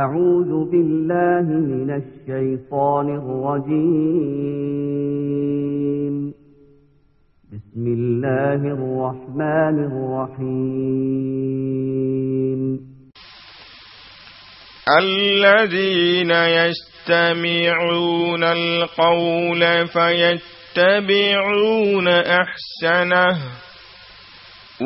أعوذ بالله من الشيطان الرجيم بسم الله الرحمن الرحيم الذين يستمعون القول فيتبعون أحسنه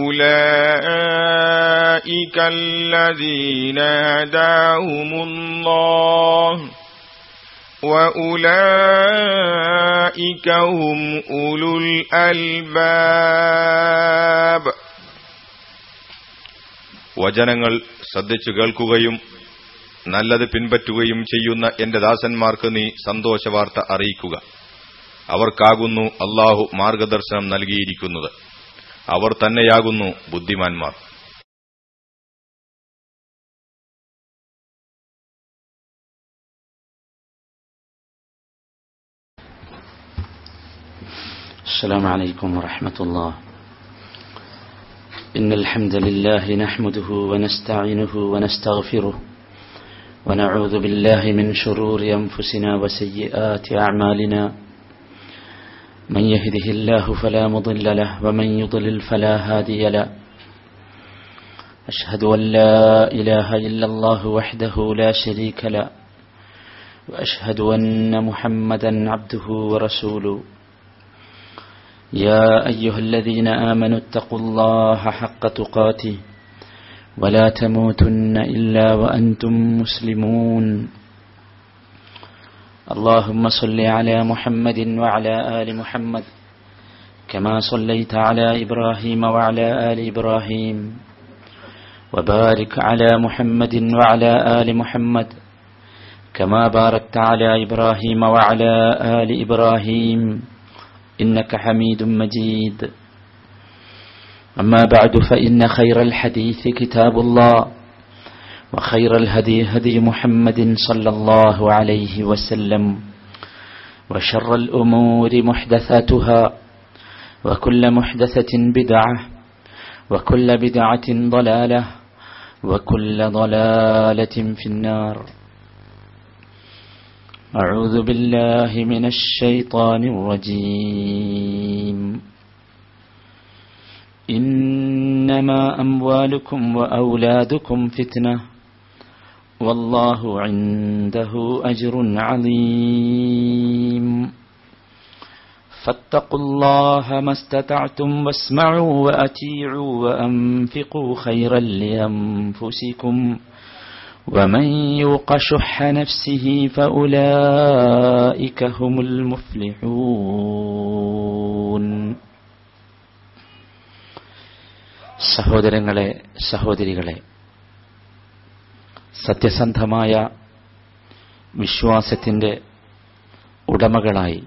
أولئك الذين هداهم الله وأولئك هم أولو الألباب വചനങ്ങൾ ശ്രദ്ധിച്ചു കേൾക്കുകയും നല്ലത് പിൻപറ്റുകയും ചെയ്യുന്ന എന്റെ ദാസന്മാർക്ക് നീ സന്തോഷവാർത്ത അറിയിക്കുക. അവർക്കാകുന്നു അല്ലാഹു മാർഗദർശനം നൽകിയിരിക്കുന്നത്. അവർ തന്നെയാകുന്നു ബുദ്ധിമാന്മാർ. അസ്സലാമു അലൈക്കും വറഹ്മത്തുള്ളാഹി. ഇന്നൽ ഹംദലില്ലാഹി നഹ്മദുഹു വനസ്തഈനുഹു വനസ്തഗ്ഫിറുഹു വനഊദു ബില്ലാഹി മിൻ ശുറൂരി അൻഫുസിനാ വസയ്യിആതി അഅ്മാലിനാ. من يهده الله فلا مضل له ومن يضلل فلا هادي له. أشهد أن لا إله إلا الله وحده لا شريك له وأشهد أن محمدا عبده ورسوله. يا أيها الذين آمنوا اتقوا الله حق تقاته ولا تموتن إلا وأنتم مسلمون. اللهم صل على محمد وعلى آل محمد كما صليت على إبراهيم وعلى آل إبراهيم وبارك على محمد وعلى آل محمد كما باركت على إبراهيم وعلى آل إبراهيم إنك حميد مجيد. أما بعد فإن خير الحديث كتاب الله وخير الهدي هدي محمد صلى الله عليه وسلم وشر الأمور محدثاتها وكل محدثة بدعة وكل بدعة ضلالة وكل ضلالة في النار. أعوذ بالله من الشيطان الرجيم إنما أموالكم وأولادكم فتنة والله عنده أجر عظيم. فاتقوا الله ما استطعتم واسمعوا وأطيعوا وأنفقوا خيرا لأنفسكم ومن يوق شح نفسه فأولئك هم المفلحون. സഹോദരങ്ങളെ, സഹോദരികളെ, സത്യസന്ധമായ വിശ്വാസത്തിന്റെ ഉടമകളായി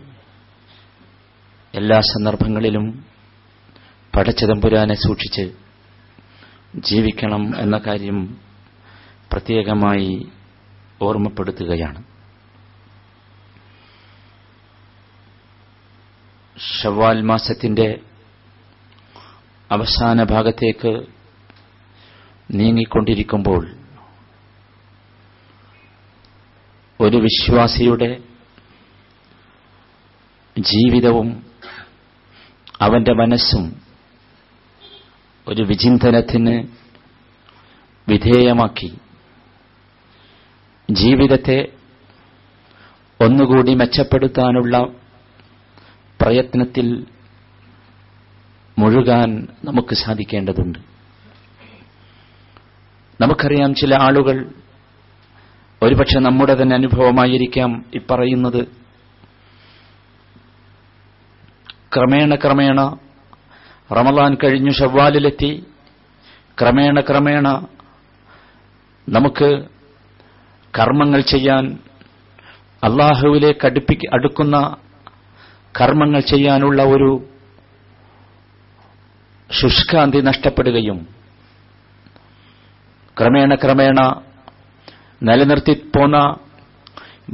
എല്ലാ സന്ദർഭങ്ങളിലും പടച്ചതമ്പുരാനെ സൂക്ഷിച്ച് ജീവിക്കണം എന്ന കാര്യം പ്രത്യേകമായി ഓർമ്മപ്പെടുത്തുകയാണ്. ശവ്വാൽ മാസത്തിന്റെ അവസാന ഭാഗത്തേക്ക് നീങ്ങിക്കൊണ്ടിരിക്കുമ്പോൾ ഒരു വിശ്വാസിയുടെ ജീവിതവും അവന്റെ മനസ്സും ഒരു വിചിന്തനത്തിന് വിധേയമാക്കി ജീവിതത്തെ ഒന്നുകൂടി മെച്ചപ്പെടുത്താനുള്ള പ്രയത്നത്തിൽ മുഴുകാൻ നമുക്ക് സാധിക്കേണ്ടതുണ്ട്. നമുക്കറിയാം, ചില ആളുകൾ, ഒരുപക്ഷെ നമ്മുടെ തന്നെ അനുഭവമായിരിക്കാം ഇപ്പറയുന്നത്, ക്രമേണ റമദാൻ കഴിഞ്ഞു ശവ്വാലിലെത്തി, ക്രമേണ നമുക്ക് കർമ്മങ്ങൾ ചെയ്യാൻ, അള്ളാഹുവിലേക്ക് അടുക്കുന്ന കർമ്മങ്ങൾ ചെയ്യാനുള്ള ഒരു ശുഷ്കാന്തി നഷ്ടപ്പെടുകയും ക്രമേണ നിലനിർത്തിപ്പോന്ന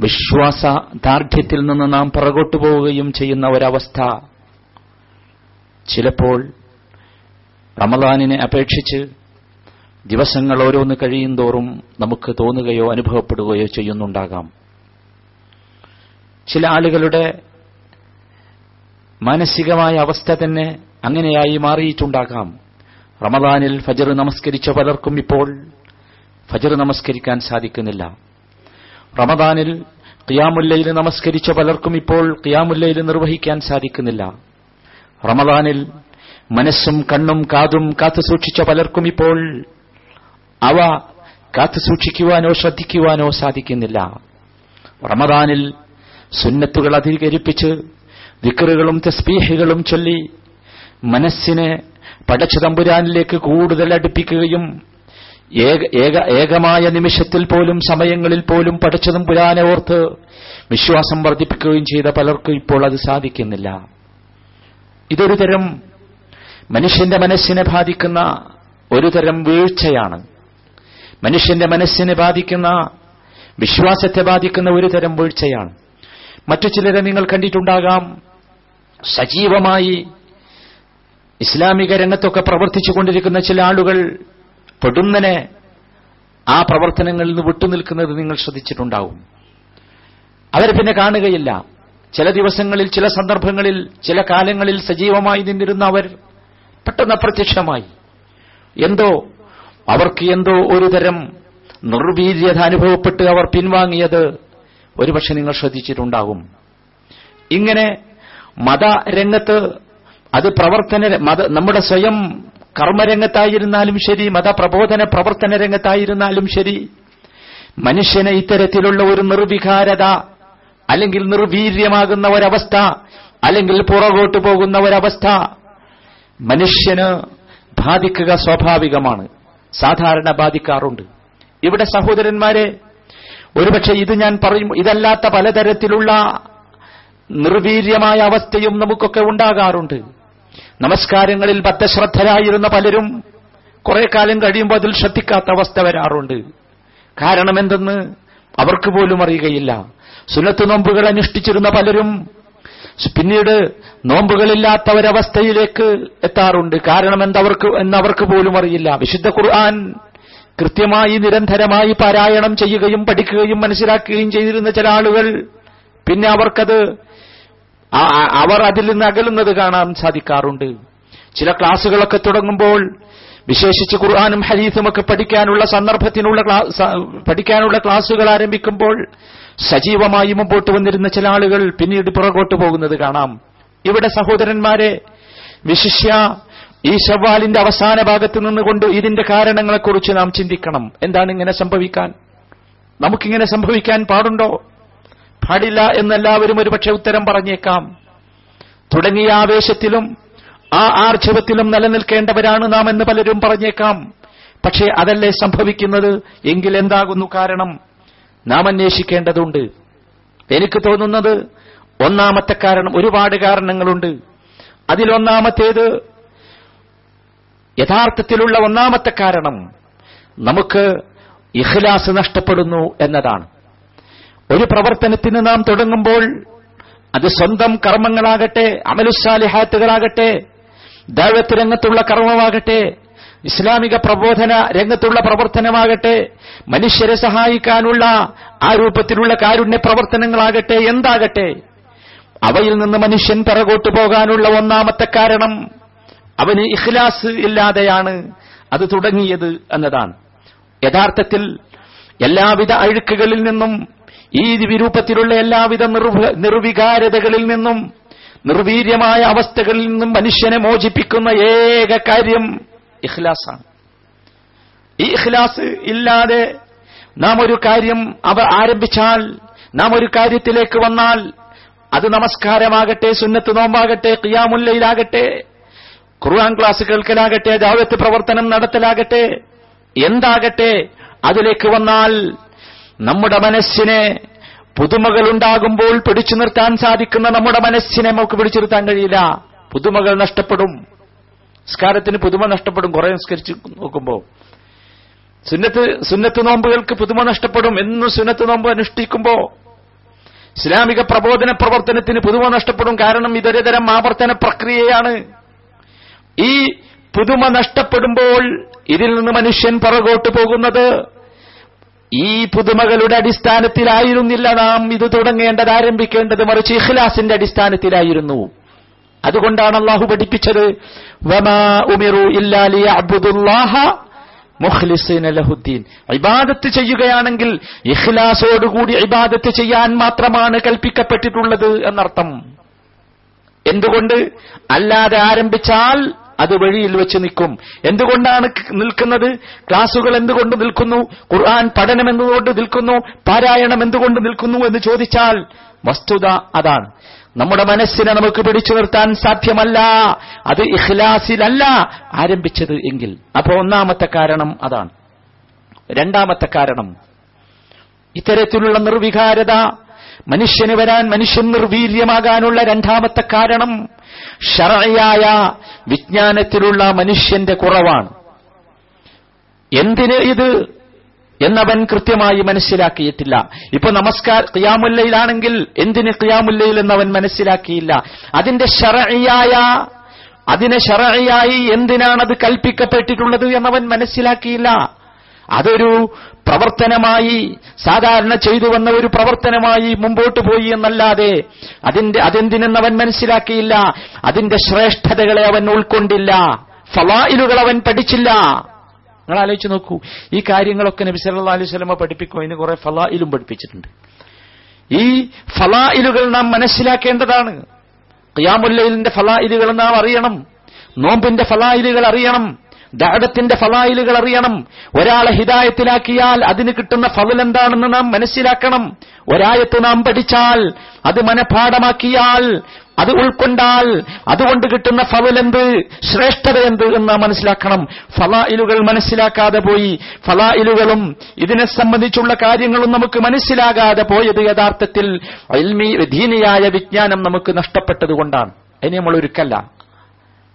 വിശ്വാസ ദാർഢ്യത്തിൽ നിന്ന് നാം പുറകോട്ടു പോവുകയും ചെയ്യുന്ന ഒരവസ്ഥ ചിലപ്പോൾ റമദാനിനെ അപേക്ഷിച്ച് ദിവസങ്ങൾ ഓരോന്ന് കഴിയുന്തോറും നമുക്ക് തോന്നുകയോ അനുഭവപ്പെടുകയോ ചെയ്യുന്നുണ്ടാകാം. ചില ആളുകളുടെ മാനസികമായ അവസ്ഥ തന്നെ അങ്ങനെയായി മാറിയിട്ടുണ്ടാകാം. റമദാനിൽ ഫജർ നമസ്കരിച്ച പലർക്കും ഇപ്പോൾ ഫജർ നമസ്കരിക്കാൻ സാധിക്കുന്നില്ല. റമദാനിൽ ഖിയാമുല്ലൈൽ നമസ്കരിച്ച പലർക്കും ഇപ്പോൾ ഖിയാമുല്ലൈൽ നിർവഹിക്കാൻ സാധിക്കുന്നില്ല. റമദാനിൽ മനസ്സും കണ്ണും കാതും കാത്തുസൂക്ഷിച്ച പലർക്കും ഇപ്പോൾ അവ കാത്തുസൂക്ഷിക്കുവാനോ ശ്രദ്ധിക്കുവാനോ സാധിക്കുന്നില്ല. റമദാനിൽ സുന്നത്തുകൾ അധികരിപ്പിച്ച് ദിക്റുകളും തസ്ബീഹുകളും ചൊല്ലി മനസ്സിനെ പടച്ച തമ്പുരാനിലേക്ക് കൂടുതൽ അടുപ്പിക്കുകയും ഏകമായ നിമിഷത്തിൽ പോലും സമയങ്ങളിൽ പോലും പടച്ച തമ്പുരാനെ ഓർത്ത് വിശ്വാസം വർദ്ധിപ്പിക്കുകയും ചെയ്ത പലർക്കും ഇപ്പോൾ അത് സാധിക്കുന്നില്ല. ഇതൊരു തരം മനുഷ്യന്റെ മനസ്സിനെ ബാധിക്കുന്ന ഒരു തരം വീഴ്ചയാണ്. മനുഷ്യന്റെ മനസ്സിനെ ബാധിക്കുന്ന, വിശ്വാസത്തെ ബാധിക്കുന്ന ഒരു തരം വീഴ്ചയാണ്. മറ്റു ചിലരെ നിങ്ങൾ കണ്ടിട്ടുണ്ടാകാം, സജീവമായി ഇസ്ലാമിക രംഗത്തൊക്കെ പ്രവർത്തിച്ചുകൊണ്ടിരിക്കുന്ന ചില ആളുകൾ പെടുന്നനെ ആ പ്രവർത്തനങ്ങളിൽ നിന്ന് വിട്ടുനിൽക്കുന്നത് നിങ്ങൾ ശ്രദ്ധിച്ചിട്ടുണ്ടാവും. അവരെ പിന്നെ കാണുകയില്ല. ചില ദിവസങ്ങളിൽ, ചില സന്ദർഭങ്ങളിൽ, ചില കാലങ്ങളിൽ സജീവമായി നിന്നിരുന്ന അവർ പെട്ടെന്ന് അപ്രത്യക്ഷമായി. അവർക്ക് എന്തോ ഒരു തരം നിർവീര്യത അനുഭവപ്പെട്ട് അവർ പിൻവാങ്ങിയത് ഒരുപക്ഷെ നിങ്ങൾ ശ്രദ്ധിച്ചിട്ടുണ്ടാകും. ഇങ്ങനെ മതരംഗത്ത്, അത് നമ്മുടെ സ്വയം കർമ്മരംഗത്തായിരുന്നാലും ശരി, മതപ്രബോധന പ്രവർത്തന രംഗത്തായിരുന്നാലും ശരി, മനുഷ്യനെ ഇത്തരത്തിലുള്ള ഒരു നിർവികാരത അല്ലെങ്കിൽ നിർവീര്യമാകുന്ന ഒരവസ്ഥ അല്ലെങ്കിൽ പുറകോട്ട് പോകുന്ന ഒരവസ്ഥ മനുഷ്യന് ബാധിക്കുക സ്വാഭാവികമാണ്, സാധാരണ ബാധിക്കാറുണ്ട്. ഇവിടെ സഹോദരന്മാരെ, ഒരുപക്ഷെ ഇതല്ലാത്ത പലതരത്തിലുള്ള നിർവീര്യമായ അവസ്ഥയും നമുക്കൊക്കെ ഉണ്ടാകാറുണ്ട്. നമസ്കാരങ്ങളിൽ ബദ്ധശ്രദ്ധരായിരുന്ന പലരും കുറെ കാലം കഴിയുമ്പോൾ അതിൽ ശ്രദ്ധിക്കാത്ത അവസ്ഥ വരാറുണ്ട്. കാരണമെന്തെന്ന് അവർക്ക് പോലും അറിയുകയില്ല. സുന്നത്ത് നോമ്പുകൾ അനുഷ്ഠിച്ചിരുന്ന പലരും പിന്നീട് നോമ്പുകളില്ലാത്ത ഒരവസ്ഥയിലേക്ക് എത്താറുണ്ട്. കാരണം എന്നവർക്ക് പോലും അറിയില്ല. വിശുദ്ധ ഖുർആൻ കൃത്യമായി നിരന്തരമായി പാരായണം ചെയ്യുകയും പഠിക്കുകയും മനസ്സിലാക്കുകയും ചെയ്തിരുന്ന ചില ആളുകൾ പിന്നെ അവർ അതിൽ നിന്ന് അകലുന്നത് കാണാൻ സാധിക്കാറുണ്ട്. ചില ക്ലാസുകളൊക്കെ തുടങ്ങുമ്പോൾ, വിശേഷിച്ച് ഖുർആനും ഹദീസും ഒക്കെ പഠിക്കാനുള്ള ക്ലാസുകൾ ആരംഭിക്കുമ്പോൾ സജീവമായി മുമ്പോട്ട് വന്നിരുന്ന ചില ആളുകൾ പിന്നീട് പുറകോട്ട് പോകുന്നത് കാണാം. ഇവിടെ സഹോദരന്മാരെ, വിശിഷ്യ ഈ ശവ്വാലിന്റെ അവസാന ഭാഗത്ത് നിന്നുകൊണ്ട് ഇതിന്റെ കാരണങ്ങളെക്കുറിച്ച് നാം ചിന്തിക്കണം. എന്താണ് ഇങ്ങനെ സംഭവിക്കാൻ? നമുക്കിങ്ങനെ സംഭവിക്കാൻ പാടുണ്ടോ? പാടില്ല എന്നെല്ലാവരും ഒരുപക്ഷെ ഉത്തരം പറഞ്ഞേക്കാം. തുടങ്ങിയ ആവേശത്തിലും ആ ആർജവത്തിലും നിലനിൽക്കേണ്ടവരാണ് നാം എന്ന് പലരും പറഞ്ഞേക്കാം. പക്ഷേ അതല്ലേ സംഭവിക്കുന്നത് എങ്കിൽ എന്താകുന്നു കാരണം? നാം അന്വേഷിക്കേണ്ടതുണ്ട്. എനിക്ക് തോന്നുന്നത് ഒന്നാമത്തെ കാരണം, ഒരുപാട് കാരണങ്ങളുണ്ട്. അതിലൊന്നാമത്തേത്, യഥാർത്ഥത്തിലുള്ള ഒന്നാമത്തെ കാരണം, നമുക്ക് ഇഖ്ലാസ് നഷ്ടപ്പെടുന്നു എന്നതാണ്. ഒരു പ്രവർത്തനത്തിന് നാം തുടങ്ങുമ്പോൾ അത് സ്വന്തം കർമ്മങ്ങളാകട്ടെ, അമലുസ്സാലിഹാത്തുകളാകട്ടെ, ദഅ്വത്ത് രംഗത്തുള്ള കർമ്മമാകട്ടെ, ഇസ്ലാമിക പ്രബോധന രംഗത്തുള്ള പ്രവർത്തനമാകട്ടെ, മനുഷ്യരെ സഹായിക്കാനുള്ള ആ രൂപത്തിലുള്ള കാരുണ്യ പ്രവർത്തനങ്ങളാകട്ടെ, എന്താകട്ടെ, അവയിൽ നിന്ന് മനുഷ്യൻ പിറകോട്ട് പോകാനുള്ള ഒന്നാമത്തെ കാരണം അവന് ഇഖ്ലാസ് ഇല്ലാതെയാണ് അത് തുടങ്ങിയത് എന്നതാണ്. യഥാർത്ഥത്തിൽ എല്ലാവിധ അഴുക്കുകളിൽ നിന്നും, ഈ രൂപത്തിലുള്ള എല്ലാവിധ നിർവികാരതകളിൽ നിന്നും, നിർവീര്യമായ അവസ്ഥകളിൽ നിന്നും മനുഷ്യനെ മോചിപ്പിക്കുന്ന ഏക കാര്യം ഇഖ്ലാസാണ്. ഈ ഇഖ്ലാസ് ഇല്ലാതെ നാം ഒരു കാര്യം ആരംഭിച്ചാൽ, നാം ഒരു കാര്യത്തിലേക്ക് വന്നാൽ, അത് നമസ്കാരമാകട്ടെ, സുന്നത്ത് നോമ്പാകട്ടെ, ഖിയാമുല്ലൈലാകട്ടെ, ഖുർആൻ ക്ലാസ് കേൾക്കലാകട്ടെ, ദഅ്വത്ത് പ്രവർത്തനം നടത്തലാകട്ടെ, എന്താകട്ടെ, അതിലേക്ക് വന്നാൽ നമ്മുടെ മനസ്സിനെ പുതുമകളുണ്ടാകുമ്പോൾ പിടിച്ചു നിർത്താൻ സാധിക്കുന്ന നമ്മുടെ മനസ്സിനെ നമുക്ക് പിടിച്ചു നിർത്താൻ കഴിയില്ല. പുതുമകൾ നഷ്ടപ്പെടും. നിസ്കാരത്തിന് പുതുമ നഷ്ടപ്പെടും. കുറെ നിസ്കരിച്ച് നോക്കുമ്പോൾ സുന്നത്ത് നോമ്പുകൾക്ക് പുതുമ നഷ്ടപ്പെടും. എന്നും സുന്നത്ത് നോമ്പ് അനുഷ്ഠിക്കുമ്പോൾ ഇസ്ലാമിക പ്രബോധന പ്രവർത്തനത്തിന് പുതുമ നഷ്ടപ്പെടും. കാരണം ഇതൊരു തരം ആവർത്തന പ്രക്രിയയാണ്. ഈ പുതുമ നഷ്ടപ്പെടുമ്പോൾ ഇതിൽ നിന്ന് മനുഷ്യൻ പുറകോട്ട് പോകുന്നത്. ഈ പുതുമകളുടെ അടിസ്ഥാനത്തിലായിരുന്നില്ല നാം ഇത് തുടങ്ങേണ്ടത്, ആരംഭിക്കേണ്ടത്. മറിച്ച് ഇഖ്ലാസിന്റെ അടിസ്ഥാനത്തിലായിരുന്നു. അതുകൊണ്ടാണ് അല്ലാഹു പഠിപ്പിച്ചത് വമാ ഉമിറു ഇല്ലാ ലിയഅബ്ദുല്ലാഹ മുഖ്ലിസീന ലഹുദ്ദീൻ. ഇബാദത്ത് ചെയ്യുകയാണെങ്കിൽ ഇഖ്ലാസോടുകൂടി ഇബാദത്ത് ചെയ്യാൻ മാത്രമാണ് കൽപ്പിക്കപ്പെട്ടിട്ടുള്ളത് എന്നർത്ഥം. എന്തുകൊണ്ട്? അല്ലാതെ ആരംഭിച്ചാൽ അത് വഴിയിൽ വെച്ച് നിൽക്കും. എന്തുകൊണ്ടാണ് നിൽക്കുന്നത്? ക്ലാസുകൾ എന്തുകൊണ്ട് നിൽക്കുന്നു, ഖുർആൻ പഠനം എന്തുകൊണ്ട് നിൽക്കുന്നു, പാരായണം എന്തുകൊണ്ട് നിൽക്കുന്നു എന്ന് ചോദിച്ചാൽ വസ്തുത അതാണ്. നമ്മുടെ മനസ്സിനെ നമുക്ക് പിടിച്ചു നിർത്താൻ സാധ്യമല്ല, അത് ഇഖ്ലാസിലല്ല ആരംഭിച്ചത് എങ്കിൽ. അപ്പൊ ഒന്നാമത്തെ കാരണം അതാണ്. രണ്ടാമത്തെ കാരണം, ഇത്തരത്തിലുള്ള നിർവികാരത മനുഷ്യന് വരാൻ, മനുഷ്യൻ നിർവീര്യമാകാനുള്ള രണ്ടാമത്തെ കാരണം ശർഅയായ വിജ്ഞാനത്തിലുള്ള മനുഷ്യന്റെ കുറവാണ്. എന്തിന് ഇത് എന്നവൻ കൃത്യമായി മനസ്സിലാക്കിയിട്ടില്ല. ഇപ്പൊ നമസ്കാരം ഖിയാമുല്ലയിലാണെങ്കിൽ എന്തിന് ഖിയാമുല്ലയിൽ എന്നവൻ മനസ്സിലാക്കിയില്ല. അതിന്റെ ശർഅയായ, അതിനെ ശർഅയായി എന്തിനാണത് കൽപ്പിക്കപ്പെട്ടിട്ടുള്ളത് എന്നവൻ മനസ്സിലാക്കിയില്ല. അതൊരു പ്രവർത്തനമായി, സാധാരണ ചെയ്തു വന്ന ഒരു പ്രവർത്തനമായി മുമ്പോട്ട് പോയി എന്നല്ലാതെ അതെന്തിനെന്നവൻ മനസ്സിലാക്കിയില്ല. അതിന്റെ ശ്രേഷ്ഠതകളെ അവൻ ഉൾക്കൊണ്ടില്ല, ഫളായിലുകൾ അവൻ പഠിച്ചില്ല. നിങ്ങൾ ആലോചിച്ച് നോക്കൂ, ഈ കാര്യങ്ങളൊക്കെ നബി സല്ലല്ലാഹു അലൈഹി വസല്ലം പഠിപ്പിക്കും. അതിന് കുറെ ഫളായിലും പഠിപ്പിച്ചിട്ടുണ്ട്. ഈ ഫളായിലുകൾ നാം മനസ്സിലാക്കേണ്ടതാണ്. ഖിയാമുല്ലൈലിന്റെ ഫളായിലുകൾ നാം അറിയണം, നോമ്പിന്റെ ഫളായിലുകൾ അറിയണം, ദഅവത്തിന്റെ ഫളായിലുകൾ അറിയണം. ഒരാളെ ഹിദായത്തിലാക്കിയാൽ അതിന് കിട്ടുന്ന ഫളൽ എന്താണെന്ന് നാം മനസ്സിലാക്കണം. ഒരായത്ത് നാം പഠിച്ചാൽ, അത് മനഃപാഠമാക്കിയാൽ, അത് ഉൾക്കൊണ്ടാൽ അതുകൊണ്ട് കിട്ടുന്ന ഫളൽ എന്ത്, ശ്രേഷ്ഠത എന്ത് എന്ന് നാം മനസ്സിലാക്കണം. ഫളായിലുകൾ മനസ്സിലാക്കാതെ പോയി. ഫളായിലുകളും ഇതിനെ സംബന്ധിച്ചുള്ള കാര്യങ്ങളും നമുക്ക് മനസ്സിലാകാതെ പോയത് യഥാർത്ഥത്തിൽ ഇൽമി ദീനിയായ വിജ്ഞാനം നമുക്ക് നഷ്ടപ്പെട്ടതുകൊണ്ടാണ്. അതിന് നമ്മൾ ഒരുക്കല്ല,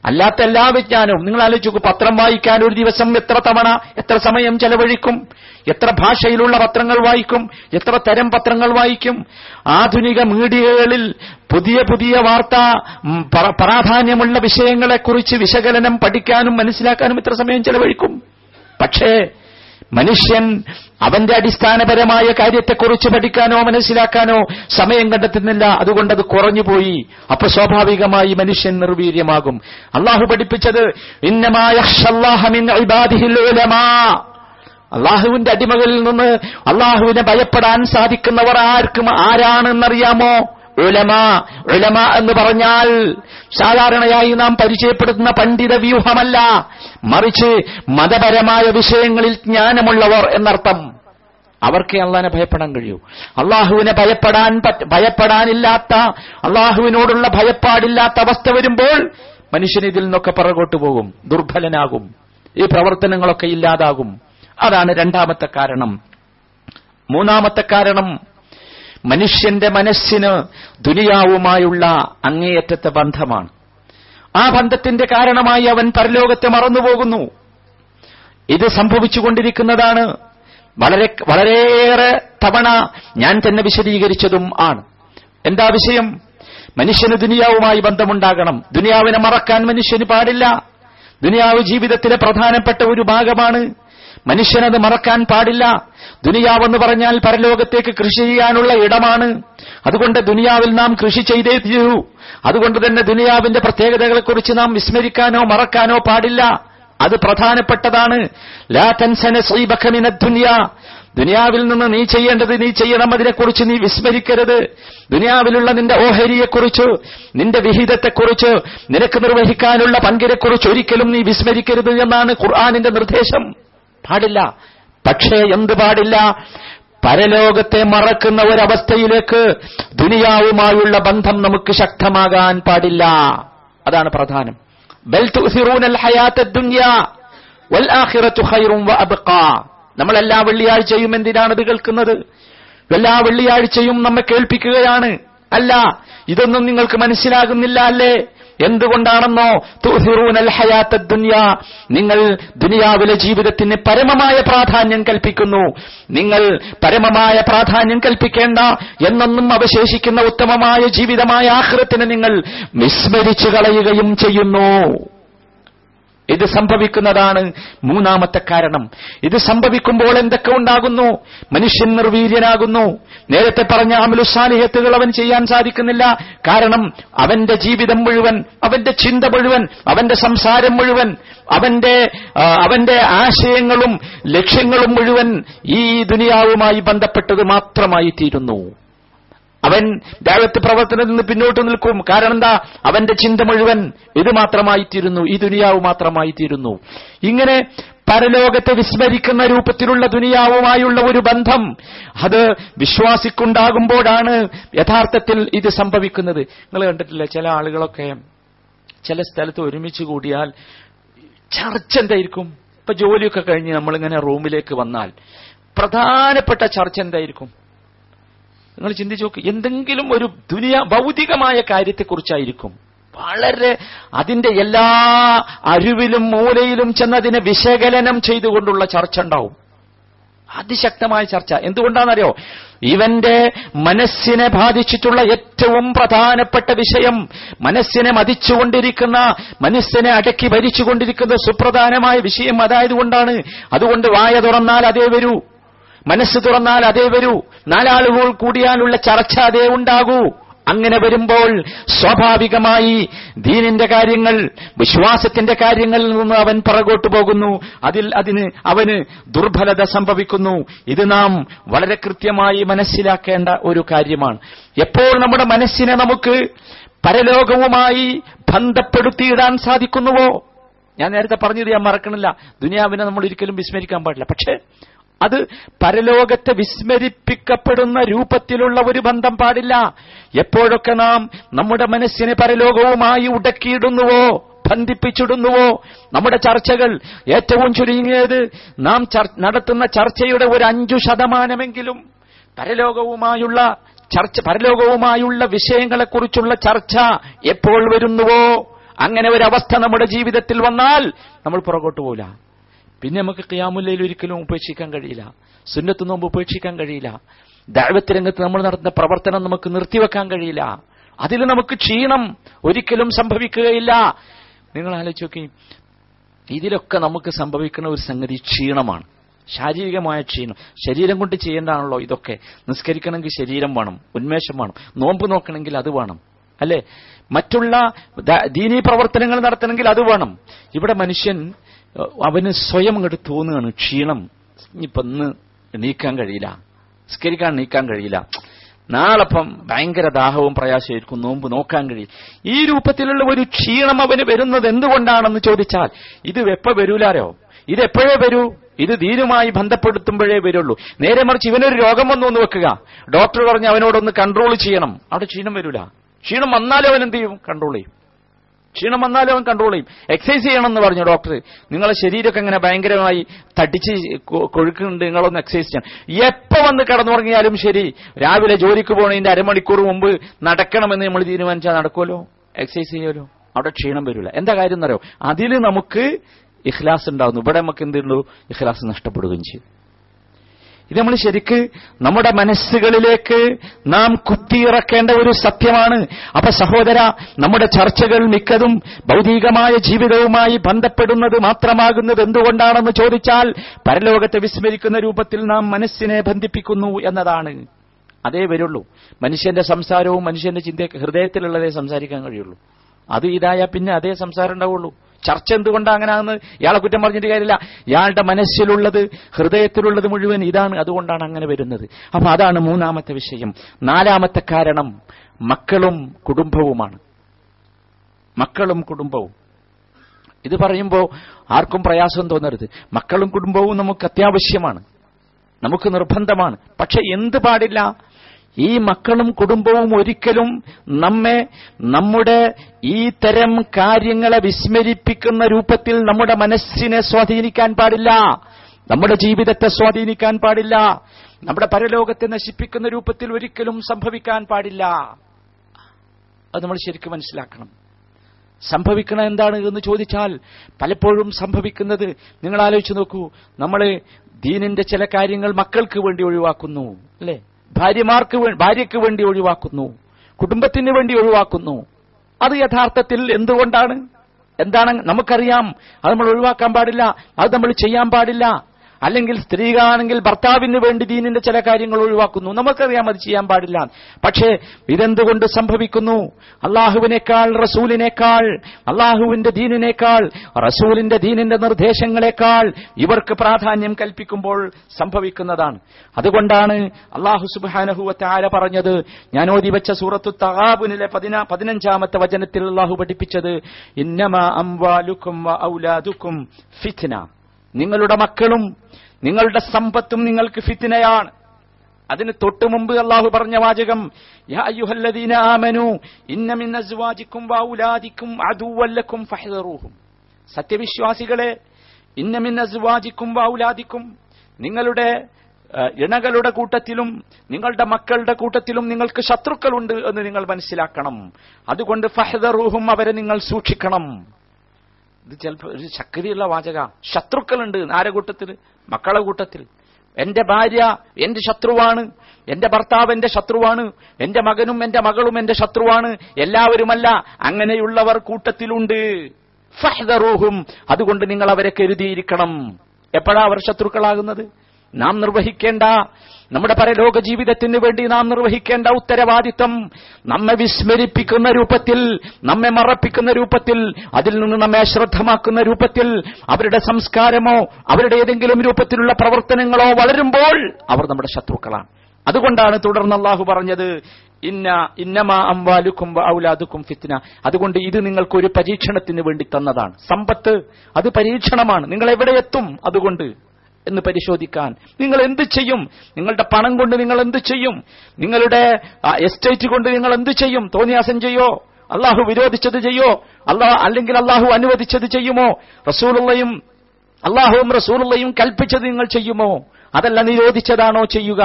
അല്ലാത്ത എല്ലാ വിജ്ഞാനവും. നിങ്ങൾ ആലോചിച്ചു, പത്രം വായിക്കാൻ ഒരു ദിവസം എത്ര തവണ, എത്ര സമയം ചെലവഴിക്കും, എത്ര ഭാഷയിലുള്ള പത്രങ്ങൾ വായിക്കും, എത്ര തരം പത്രങ്ങൾ വായിക്കും. ആധുനിക മീഡിയകളിൽ പുതിയ പുതിയ വാർത്ത, പ്രാധാന്യമുള്ള വിഷയങ്ങളെക്കുറിച്ച് വിശകലനം പഠിക്കാനും മനസ്സിലാക്കാനും എത്ര സമയം ചെലവഴിക്കും. പക്ഷേ മനുഷ്യൻ അവന്റെ അടിസ്ഥാനപരമായ കാര്യത്തെക്കുറിച്ച് പഠിക്കാനോ മനസ്സിലാക്കാനോ സമയം കണ്ടെത്തുന്നില്ല. അതുകൊണ്ടത് കുറഞ്ഞുപോയി. അപ്പൊ സ്വാഭാവികമായി മനുഷ്യൻ നിർവീര്യമാകും. അള്ളാഹു പഠിപ്പിച്ചത് ഇന്നമാ യഖ്ശല്ലാഹ മിൻ ഇബാദിഹിൽ ഉലമാ, അള്ളാഹുവിന്റെ അടിമകളിൽ നിന്ന് അള്ളാഹുവിനെ ഭയപ്പെടാൻ സാധിക്കുന്നവർ ആർക്കും ആരാണെന്നറിയാമോ? ഉലമാ. ഉലമാ എന്ന് പറഞ്ഞാൽ സാധാരണയായി നാം പരിചയപ്പെടുത്തുന്ന പണ്ഡിത വ്യൂഹമല്ല, മറിച്ച് മതപരമായ വിഷയങ്ങളിൽ ജ്ഞാനമുള്ളവർ എന്നർത്ഥം. അവർക്ക് അള്ളാഹിനെ ഭയപ്പെടാൻ കഴിയൂ. അള്ളാഹുവിനെ ഭയപ്പെടാനില്ലാത്ത, അള്ളാഹുവിനോടുള്ള ഭയപ്പാടില്ലാത്ത അവസ്ഥ വരുമ്പോൾ മനുഷ്യൻ ഇതിൽ നിന്നൊക്കെ പുറകോട്ട് പോകും, ദുർബലനാകും, ഈ പ്രവർത്തനങ്ങളൊക്കെ ഇല്ലാതാകും. അതാണ് രണ്ടാമത്തെ കാരണം. മൂന്നാമത്തെ കാരണം, മനുഷ്യന്റെ മനസ്സിന് ദുനിയാവുമായുള്ള അങ്ങേയറ്റത്തെ ബന്ധമാണ്. ആ ബന്ധത്തിന്റെ കാരണമായി അവൻ പരലോകത്തെ മറന്നുപോകുന്നു. ഇത് സംഭവിച്ചുകൊണ്ടിരിക്കുന്നതാണ്. വളരെ വളരെയേറെ തവണ ഞാൻ തന്നെ വിശദീകരിച്ചതും ആണ്. എന്താ വിഷയം? മനുഷ്യന് ദുനിയാവുമായി ബന്ധമുണ്ടാകണം. ദുനിയാവിനെ മറക്കാൻ മനുഷ്യന് പാടില്ല. ദുനിയാവ് ജീവിതത്തിലെ പ്രധാനപ്പെട്ട ഒരു ഭാഗമാണ്. മനുഷ്യനത് മറക്കാൻ പാടില്ല. ദുനിയാവെന്ന് പറഞ്ഞാൽ പരലോകത്തേക്ക് കൃഷി ചെയ്യാനുള്ള ഇടമാണ്. അതുകൊണ്ട് ദുനിയാവിൽ നാം കൃഷി ചെയ്തേ തീരൂ. അതുകൊണ്ട് തന്നെ ദുനിയാവിന്റെ പ്രത്യേകതകളെക്കുറിച്ച് നാം വിസ്മരിക്കാനോ മറക്കാനോ പാടില്ല. അത് പ്രധാനപ്പെട്ടതാണ്. ലാ തൻസ നസീബക മിനദ്ദുനിയാ, ദുനിയാവിൽ നിന്ന് നീ ചെയ്യേണ്ടത് നീ ചെയ്യണം, അതിനെക്കുറിച്ച് നീ വിസ്മരിക്കരുത്. ദുനിയാവിലുള്ള നിന്റെ ഓഹരിയെക്കുറിച്ച്, നിന്റെ വിഹിതത്തെക്കുറിച്ച്, നിനക്ക് നിർവഹിക്കാനുള്ള പങ്കിനെക്കുറിച്ച് ഒരിക്കലും നീ വിസ്മരിക്കരുത് എന്നാണ് ഖുർആനിന്റെ നിർദ്ദേശം. പാടില്ല. പക്ഷേ എന്ത് പാടില്ല? പരലോകത്തെ മറക്കുന്ന ഒരവസ്ഥയിലേക്ക് ദുനിയാവുമായുള്ള ബന്ധം നമുക്ക് ശക്തമാകാൻ പാടില്ല. അതാണ് പ്രധാനം. ബൽ തുസിറൂനൽ ഹയാത്തദ് ദുനിയ വൽ ആഖിറതു ഖൈറുൻ വ അബ്ഖാ. നമ്മൾ എല്ലാ വെള്ളിയാഴ്ചയും എന്തിനാണത് കേൾക്കുന്നത്? എല്ലാ വെള്ളിയാഴ്ചയും നമ്മെ കേൾപ്പിക്കുകയാണ്. അല്ല, ഇതൊന്നും നിങ്ങൾക്ക് മനസ്സിലാകുന്നില്ല അല്ലേ? എന്തുകൊണ്ടാണെന്നോ, തുഹിറൂനൽ ഹയാത്തദ് ദുനിയ, നിങ്ങൾ ദുനിയാവിലെ ജീവിതത്തിന് പരമമായ പ്രാധാന്യം കൽപ്പിക്കുന്നു. നിങ്ങൾ പരമമായ പ്രാധാന്യം കൽപ്പിക്കേണ്ട, എന്നൊന്നും അവശേഷിക്കുന്ന ഉത്തമമായ ജീവിതമായ ആഖിറത്തിനെ നിങ്ങൾ വിസ്മരിച്ചു കളയുകയും ചെയ്യുന്നു. ഇത് സംഭവിക്കുന്നതാണ് മൂന്നാമത്തെ കാരണം. ഇത് സംഭവിക്കുമ്പോൾ എന്തൊക്കെ ഉണ്ടാകുന്നു? മനുഷ്യൻ നിർവീര്യനാകുന്നു. നേരത്തെ പറഞ്ഞ അമലു സാലിഹത്തുകൾ അവൻ ചെയ്യാൻ സാധിക്കുന്നില്ല. കാരണം അവന്റെ ജീവിതം മുഴുവൻ, അവന്റെ ചിന്ത മുഴുവൻ, അവന്റെ സംസാരം മുഴുവൻ, അവന്റെ ആശയങ്ങളും ലക്ഷ്യങ്ങളും മുഴുവൻ ഈ ദുനിയാവുമായി ബന്ധപ്പെട്ടത് മാത്രമായി തീരുന്നു. അവൻ ദഅവത്ത് പ്രവർത്തനത്തിൽ നിന്ന് പിന്നോട്ട് നിൽക്കും. കാരണം എന്താ? അവന്റെ ചിന്ത മുഴുവൻ ഇത് മാത്രമായി തീരുന്നു, ഈ ദുനിയാവ് മാത്രമായി തീരുന്നു. ഇങ്ങനെ പരലോകത്തെ വിസ്മരിക്കുന്ന രൂപത്തിലുള്ള ദുനിയാവുമായുള്ള ഒരു ബന്ധം അത് വിശ്വാസിക്കുണ്ടാകുമ്പോഴാണ് യഥാർത്ഥത്തിൽ ഇത് സംഭവിക്കുന്നത്. നിങ്ങൾ കണ്ടിട്ടില്ല, ചില ആളുകളൊക്കെ ചില സ്ഥലത്ത് ഒരുമിച്ച് കൂടിയാൽ ചർച്ച എന്തായിരിക്കും? ഇപ്പൊ ജോലിയൊക്കെ കഴിഞ്ഞ് നമ്മളിങ്ങനെ റൂമിലേക്ക് വന്നാൽ പ്രധാനപ്പെട്ട ചർച്ച എന്തായിരിക്കും? നിങ്ങൾ ചിന്തിച്ചു നോക്ക്. എന്തെങ്കിലും ഒരു ഭൗതികമായ കാര്യത്തെക്കുറിച്ചായിരിക്കും. വളരെ അതിന്റെ എല്ലാ അരുവിലും മൂലയിലും ചെന്നതിനെ വിശകലനം ചെയ്തുകൊണ്ടുള്ള ചർച്ച ഉണ്ടാവും, അതിശക്തമായ ചർച്ച. എന്തുകൊണ്ടാണെന്നറിയോ? ഇവന്റെ മനസ്സിനെ ബാധിച്ചിട്ടുള്ള ഏറ്റവും പ്രധാനപ്പെട്ട വിഷയം, മനസ്സിനെ മതിച്ചുകൊണ്ടിരിക്കുന്ന, മനസ്സിനെ അടക്കി ഭരിച്ചുകൊണ്ടിരിക്കുന്ന സുപ്രധാനമായ വിഷയം അതായതുകൊണ്ടാണ്. അതുകൊണ്ട് വായ തുറന്നാൽ അതേ വരൂ, മനസ്സ് തുറന്നാൽ അതേ വരൂ, നാലാളുകൾ കൂടിയാലുള്ള ചർച്ച അതേ ഉണ്ടാകൂ. അങ്ങനെ വരുമ്പോൾ സ്വാഭാവികമായി ദീനിന്റെ കാര്യങ്ങൾ, വിശ്വാസത്തിന്റെ കാര്യങ്ങളിൽ നിന്ന് അവൻ പുറകോട്ട് പോകുന്നു. അതിന് അവന് ദുർബലത സംഭവിക്കുന്നു. ഇത് നാം വളരെ കൃത്യമായി മനസ്സിലാക്കേണ്ട ഒരു കാര്യമാണ്. എപ്പോൾ നമ്മുടെ മനസ്സിനെ നമുക്ക് പരലോകവുമായി ബന്ധപ്പെടുത്തിയിടാൻ സാധിക്കുന്നുവോ, ഞാൻ നേരത്തെ പറഞ്ഞത് ഞാൻ മറക്കണില്ല, ദുനിയാവിനെ നമ്മൾ ഒരിക്കലും വിസ്മരിക്കാൻ പാടില്ല, പക്ഷേ അത് പരലോകത്തെ വിസ്മരിപ്പിക്കപ്പെടുന്ന രൂപത്തിലുള്ള ഒരു ബന്ധം പാടില്ല. എപ്പോഴൊക്കെ നാം നമ്മുടെ മനസ്സിനെ പരലോകവുമായി ഉടക്കിയിടുന്നുവോ, ബന്ധിപ്പിച്ചിടുന്നുവോ, നമ്മുടെ ചർച്ചകൾ ഏറ്റവും ചുരുങ്ങിയത് നാം നടത്തുന്ന ചർച്ചയുടെ ഒരു 5% പരലോകവുമായുള്ള ചർച്ച, പരലോകവുമായുള്ള വിഷയങ്ങളെക്കുറിച്ചുള്ള ചർച്ച എപ്പോൾ വരുന്നുവോ, അങ്ങനെ ഒരവസ്ഥ നമ്മുടെ ജീവിതത്തിൽ വന്നാൽ നമ്മൾ പുറകോട്ട് പോകില്ല. പിന്നെ നമുക്ക് ഖിയാമുല്ലയിൽ ഒരിക്കലും ഉപേക്ഷിക്കാൻ കഴിയില്ല, സുന്നത്ത് നോമ്പ് ഉപേക്ഷിക്കാൻ കഴിയില്ല, ദഅവത്ത് രംഗത്ത് നമ്മൾ നടത്തുന്ന പ്രവർത്തനം നമുക്ക് നിർത്തിവെക്കാൻ കഴിയില്ല. അതിൽ നമുക്ക് ക്ഷീണം ഒരിക്കലും സംഭവിക്കുകയില്ല. നിങ്ങൾ ആലോചിച്ച് നോക്കി, ഇതിലൊക്കെ നമുക്ക് സംഭവിക്കുന്ന ഒരു സംഗതി ക്ഷീണമാണ്, ശാരീരികമായ ക്ഷീണം. ശരീരം കൊണ്ട് ചെയ്യേണ്ടതാണല്ലോ ഇതൊക്കെ. നിസ്കരിക്കണമെങ്കിൽ ശരീരം വേണം, ഉന്മേഷം വേണം, നോമ്പ് നോക്കണമെങ്കിൽ അത് വേണം, അല്ലെ? മറ്റുള്ള ദീനീ പ്രവർത്തനങ്ങൾ നടത്തണമെങ്കിൽ അത് വേണം. ഇവിടെ മനുഷ്യൻ അവന് സ്വയം അങ്ങോട്ട് തോന്നുകയാണ് ക്ഷീണം, ഇപ്പം ഇന്ന് നീക്കാൻ കഴിയില്ല, നിസ്കരിക്കാൻ നീക്കാൻ കഴിയില്ല, നാളെപ്പം ഭയങ്കര ദാഹവും പ്രയാസമായിരിക്കും, നോമ്പ് നോക്കാൻ കഴിയില്ല. ഈ രൂപത്തിലുള്ള ഒരു ക്ഷീണം അവന് വരുന്നത് എന്തുകൊണ്ടാണെന്ന് ചോദിച്ചാൽ ഇത് എപ്പോൾ വരൂലാരോ, ഇതെപ്പോഴേ വരൂ, ഇത് ദീനുമായി ബന്ധപ്പെടുത്തുമ്പോഴേ വരുള്ളൂ. നേരെ മറിച്ച് ഇവനൊരു രോഗം വന്നു വെക്കുക, ഡോക്ടർ പറഞ്ഞ് അവനോടൊന്ന് കൺട്രോൾ ചെയ്യണം, അവിടെ ക്ഷീണം വരൂല. ക്ഷീണം വന്നാലും അവൻ എന്ത് ചെയ്യും? കൺട്രോൾ ചെയ്യും. ക്ഷീണം വന്നാലും അവൻ കൺട്രോൾ ചെയ്യും. എക്സസൈസ് ചെയ്യണമെന്ന് പറഞ്ഞു ഡോക്ടർ, നിങ്ങളെ ശരീരമൊക്കെ അങ്ങനെ ഭയങ്കരമായി തടിച്ച് കൊഴുക്കുന്നുണ്ട്, നിങ്ങളൊന്ന് എക്സസൈസ് ചെയ്യണം. എപ്പോൾ വന്ന് കിടന്നുറങ്ങിയാലും ശരി, രാവിലെ ജോലിക്ക് പോകണതിന്റെ അരമണിക്കൂർ മുമ്പ് നടക്കണമെന്ന് നമ്മൾ തീരുമാനിച്ചാൽ നടക്കുമല്ലോ, എക്സസൈസ് ചെയ്യുമല്ലോ, അവിടെ ക്ഷീണം വരില്ല. എന്താ കാര്യം എന്നറിയോ? അതിൽ നമുക്ക് ഇഖ്ലാസ് ഉണ്ടാകുന്നു. ഇവിടെ നമുക്ക് എന്തുള്ളൂ? ഇഖ്ലാസ് നഷ്ടപ്പെടുകയും ചെയ്യും. ഇത് നമ്മൾ ശരിക്ക് നമ്മുടെ മനസ്സുകളിലേക്ക് നാം കുത്തിയിറക്കേണ്ട ഒരു സത്യമാണ്. അപ്പൊ സഹോദര, നമ്മുടെ ചർച്ചകൾ മിക്കതും ഭൗതികമായ ജീവിതവുമായി ബന്ധപ്പെടുന്നത് മാത്രമാകുന്നത് എന്തുകൊണ്ടാണെന്ന് ചോദിച്ചാൽ പരലോകത്തെ വിസ്മരിക്കുന്ന രൂപത്തിൽ നാം മനസ്സിനെ ബന്ധിപ്പിക്കുന്നു എന്നതാണ്. അതേ വരുള്ളൂ. മനുഷ്യന്റെ സംസാരവും മനുഷ്യന്റെ ചിന്ത ഹൃദയത്തിലുള്ളതേ സംസാരിക്കാൻ കഴിയുള്ളൂ. അത് ഇതായാൽ പിന്നെ അതേ സംസാരം ഉണ്ടാവുള്ളൂ. ചർച്ച എന്തുകൊണ്ടാണ് അങ്ങനെയാണെന്ന് ഇയാളെ കുറ്റം പറഞ്ഞിട്ട് കാര്യമില്ല. ഇയാളുടെ മനസ്സിലുള്ളത്, ഹൃദയത്തിലുള്ളത് മുഴുവൻ ഇതാണ്. അതുകൊണ്ടാണ് അങ്ങനെ വരുന്നത്. അപ്പൊ അതാണ് മൂന്നാമത്തെ വിഷയം. നാലാമത്തെ കാരണം മക്കളും കുടുംബവുമാണ്. മക്കളും കുടുംബവും ഇത് പറയുമ്പോൾ ആർക്കും പ്രയാസം തോന്നരുത്. മക്കളും കുടുംബവും നമുക്ക് അത്യാവശ്യമാണ്, നമുക്ക് നിർബന്ധമാണ്. പക്ഷെ എന്ത് പാടില്ല? ഈ മക്കളും കുടുംബവും ഒരിക്കലും നമ്മെ നമ്മുടെ ഈ തരം കാര്യങ്ങളെ വിസ്മരിപ്പിക്കുന്ന രൂപത്തിൽ നമ്മുടെ മനസ്സിനെ സ്വാധീനിക്കാൻ പാടില്ല, നമ്മുടെ ജീവിതത്തെ സ്വാധീനിക്കാൻ പാടില്ല, നമ്മുടെ പരലോകത്തെ നശിപ്പിക്കുന്ന രൂപത്തിൽ ഒരിക്കലും സംഭവിക്കാൻ പാടില്ല. അത് നമ്മൾ ശരിക്കും മനസ്സിലാക്കണം. സംഭവിക്കണം എന്താണ് എന്ന് ചോദിച്ചാൽ പലപ്പോഴും സംഭവിക്കുന്നത് നിങ്ങൾ ആലോചിച്ച് നോക്കൂ. നമ്മൾ ദീനിന്റെ ചില കാര്യങ്ങൾ മക്കൾക്ക് വേണ്ടി ഒഴിവാക്കുന്നു, അല്ലേ? ഭാര്യയ്ക്ക് വേണ്ടി ഒഴിവാക്കുന്നു, കുടുംബത്തിന് വേണ്ടി ഒഴിവാക്കുന്നു. അത് യഥാർത്ഥത്തിൽ എന്തുകൊണ്ടാണ്? എന്താണ് നമുക്കറിയാം, അത് നമ്മൾ ഒഴിവാക്കാൻ പാടില്ല, അത് നമ്മൾ ചെയ്യാൻ പാടില്ല. അല്ലെങ്കിൽ സ്ത്രീകാണെങ്കിൽ ഭർത്താവിന് വേണ്ടി ദീനിന്റെ ചില കാര്യങ്ങൾ ഒഴിവാക്കുന്നു, നമുക്കറിയാം അത് ചെയ്യാൻ പാടില്ല. പക്ഷേ ഇതെന്തുകൊണ്ട് സംഭവിക്കുന്നു? അള്ളാഹുവിനേക്കാൾ, റസൂലിനേക്കാൾ, അള്ളാഹുവിന്റെ ദീനിനേക്കാൾ, റസൂലിന്റെ ദീനിന്റെ നിർദ്ദേശങ്ങളെക്കാൾ ഇവർക്ക് പ്രാധാന്യം കൽപ്പിക്കുമ്പോൾ സംഭവിക്കുന്നതാണ്. അതുകൊണ്ടാണ് അള്ളാഹു സുബ്ഹാനഹു വ തആല പറഞ്ഞത്, ഞാൻ ഓതിവെച്ച സൂറത്തു തഗാബുനിലെ 15-ാമത്തെ വചനത്തിൽ അള്ളാഹു പഠിപ്പിച്ചത്, ഇന്നമാ അംവാലുക്കും വ ഔലാദുക്കും ഫിത്ന, നിങ്ങളുടെ മക്കളും നിങ്ങളുടെ സമ്പത്തും നിങ്ങൾക്ക് ഫിത്നയാണ്. അതിന് തൊട്ടു മുമ്പ് അല്ലാഹു പറഞ്ഞ വാചകം, യാ അയ്യുഹല്ലദീന ആമനൂ ഇന്ന മിൻ അസ്വാജിക്കും വഔലാദിക്കും അദുവ്വൻ ലക്കും ഫഹ്ദറൂഹും, സത്യവിശ്വാസികളെ, ഇന്ന മിൻ അസ്വാജിക്കും വഔലാദിക്കും, നിങ്ങളുടെ ഇണകളുടെ കൂട്ടത്തിലും നിങ്ങളുടെ മക്കളുടെ കൂട്ടത്തിലും നിങ്ങൾക്ക് ശത്രുക്കളുണ്ട് എന്ന് നിങ്ങൾ മനസ്സിലാക്കണം. അതുകൊണ്ട് ഫഹ്ദറൂഹും, അവരെ നിങ്ങൾ സൂക്ഷിക്കണം. ഇത് ചിലപ്പോൾ ഒരു ശക്തിയുള്ള വാചക, ശത്രുക്കളുണ്ട് ആരെ കൂട്ടത്തിൽ? മക്കളെ കൂട്ടത്തിൽ. എന്റെ ഭാര്യ എന്റെ ശത്രുവാണ്, എന്റെ ഭർത്താവ് എന്റെ ശത്രുവാണ്, എന്റെ മകനും എന്റെ മകളും എന്റെ ശത്രുവാണ്. എല്ലാവരുമല്ല, അങ്ങനെയുള്ളവർ കൂട്ടത്തിലുണ്ട്. ഫഹ്ദറൂഹും, അതുകൊണ്ട് നിങ്ങൾ അവരെ കരുതിയിരിക്കണം. എപ്പോഴാണ് അവർ ശത്രുക്കളാകുന്നത്? നാം നിർവഹിക്കേണ്ട, നമ്മുടെ പരലോക ജീവിതത്തിന് വേണ്ടി നാം നിർവഹിക്കേണ്ട ഉത്തരവാദിത്തം നമ്മെ വിസ്മരിപ്പിക്കുന്ന രൂപത്തിൽ, നമ്മെ മറപ്പിക്കുന്ന രൂപത്തിൽ, അതിൽ നിന്ന് നമ്മെ അശ്രദ്ധമാക്കുന്ന രൂപത്തിൽ അവരുടെ സംസ്കാരമോ അവരുടെ ഏതെങ്കിലും രൂപത്തിലുള്ള പ്രവർത്തനങ്ങളോ വളരുമ്പോൾ അവർ നമ്മുടെ ശത്രുക്കളാണ്. അതുകൊണ്ടാണ് തുടർന്ന് അല്ലാഹു പറഞ്ഞത്, ഇന്നമാ അംവാലുക്കും ഔലാദുക്കും ഫിത്ന. അതുകൊണ്ട് ഇത് നിങ്ങൾക്ക് ഒരു പരീക്ഷണത്തിന് വേണ്ടി തന്നതാണ്. സമ്പത്ത് അത് പരീക്ഷണമാണ്. നിങ്ങൾ എവിടെ എത്തും അതുകൊണ്ട് എന്ന് പരിശോധിക്കാൻ. നിങ്ങൾ എന്ത് ചെയ്യും? നിങ്ങളുടെ പണം കൊണ്ട് നിങ്ങൾ എന്ത് ചെയ്യും? നിങ്ങളുടെ എസ്റ്റേറ്റ് കൊണ്ട് നിങ്ങൾ എന്ത് ചെയ്യും? തോന്നിയാസം ചെയ്യോ? അള്ളാഹു വിരോധിച്ചത് ചെയ്യോ? അല്ലെങ്കിൽ അള്ളാഹു അനുവദിച്ചത് ചെയ്യുമോ? റസൂലുള്ളയും അള്ളാഹുവും റസൂലുള്ളയും കൽപ്പിച്ചത് നിങ്ങൾ ചെയ്യുമോ? അതല്ല നിരോധിച്ചതാണോ ചെയ്യുക?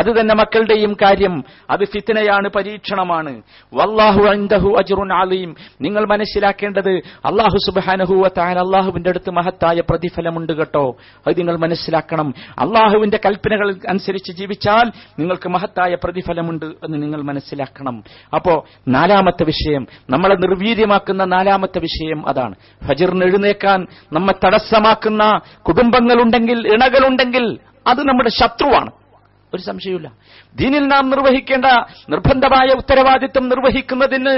അത് തന്നെ മക്കളുടെയും കാര്യം. അത് ഫിത്നയാണ്, പരീക്ഷണമാണ്. വല്ലാഹു അൻദഹു അജ്റുൻ അലീം. നിങ്ങൾ മനസ്സിലാക്കേണ്ടത് അല്ലാഹു സുബ്ഹാനഹു വ തആല, അല്ലാഹുവിന്റെ അടുത്ത് മഹത്തായ പ്രതിഫലമുണ്ട് കേട്ടോ. അത് നിങ്ങൾ മനസ്സിലാക്കണം. അല്ലാഹുവിന്റെ കൽപ്പനകൾ അനുസരിച്ച് ജീവിച്ചാൽ നിങ്ങൾക്ക് മഹത്തായ പ്രതിഫലമുണ്ട് എന്ന് നിങ്ങൾ മനസ്സിലാക്കണം. അപ്പോ നാലാമത്തെ വിഷയം, നമ്മളെ നിർവീര്യമാക്കുന്ന നാലാമത്തെ വിഷയം അതാണ്. ഫജ്റിന് എഴുന്നേക്കാൻ നമ്മെ തടസ്സമാക്കുന്ന കുടുംബങ്ങളുണ്ടെങ്കിൽ, ഇണകളുണ്ടെങ്കിൽ അത് നമ്മുടെ ശത്രുവാണ്, ഒരു സംശയമില്ല. ദീനിൽ നാം നിർവഹിക്കേണ്ട നിർബന്ധമായ ഉത്തരവാദിത്വം നിർവഹിക്കുന്നതിന്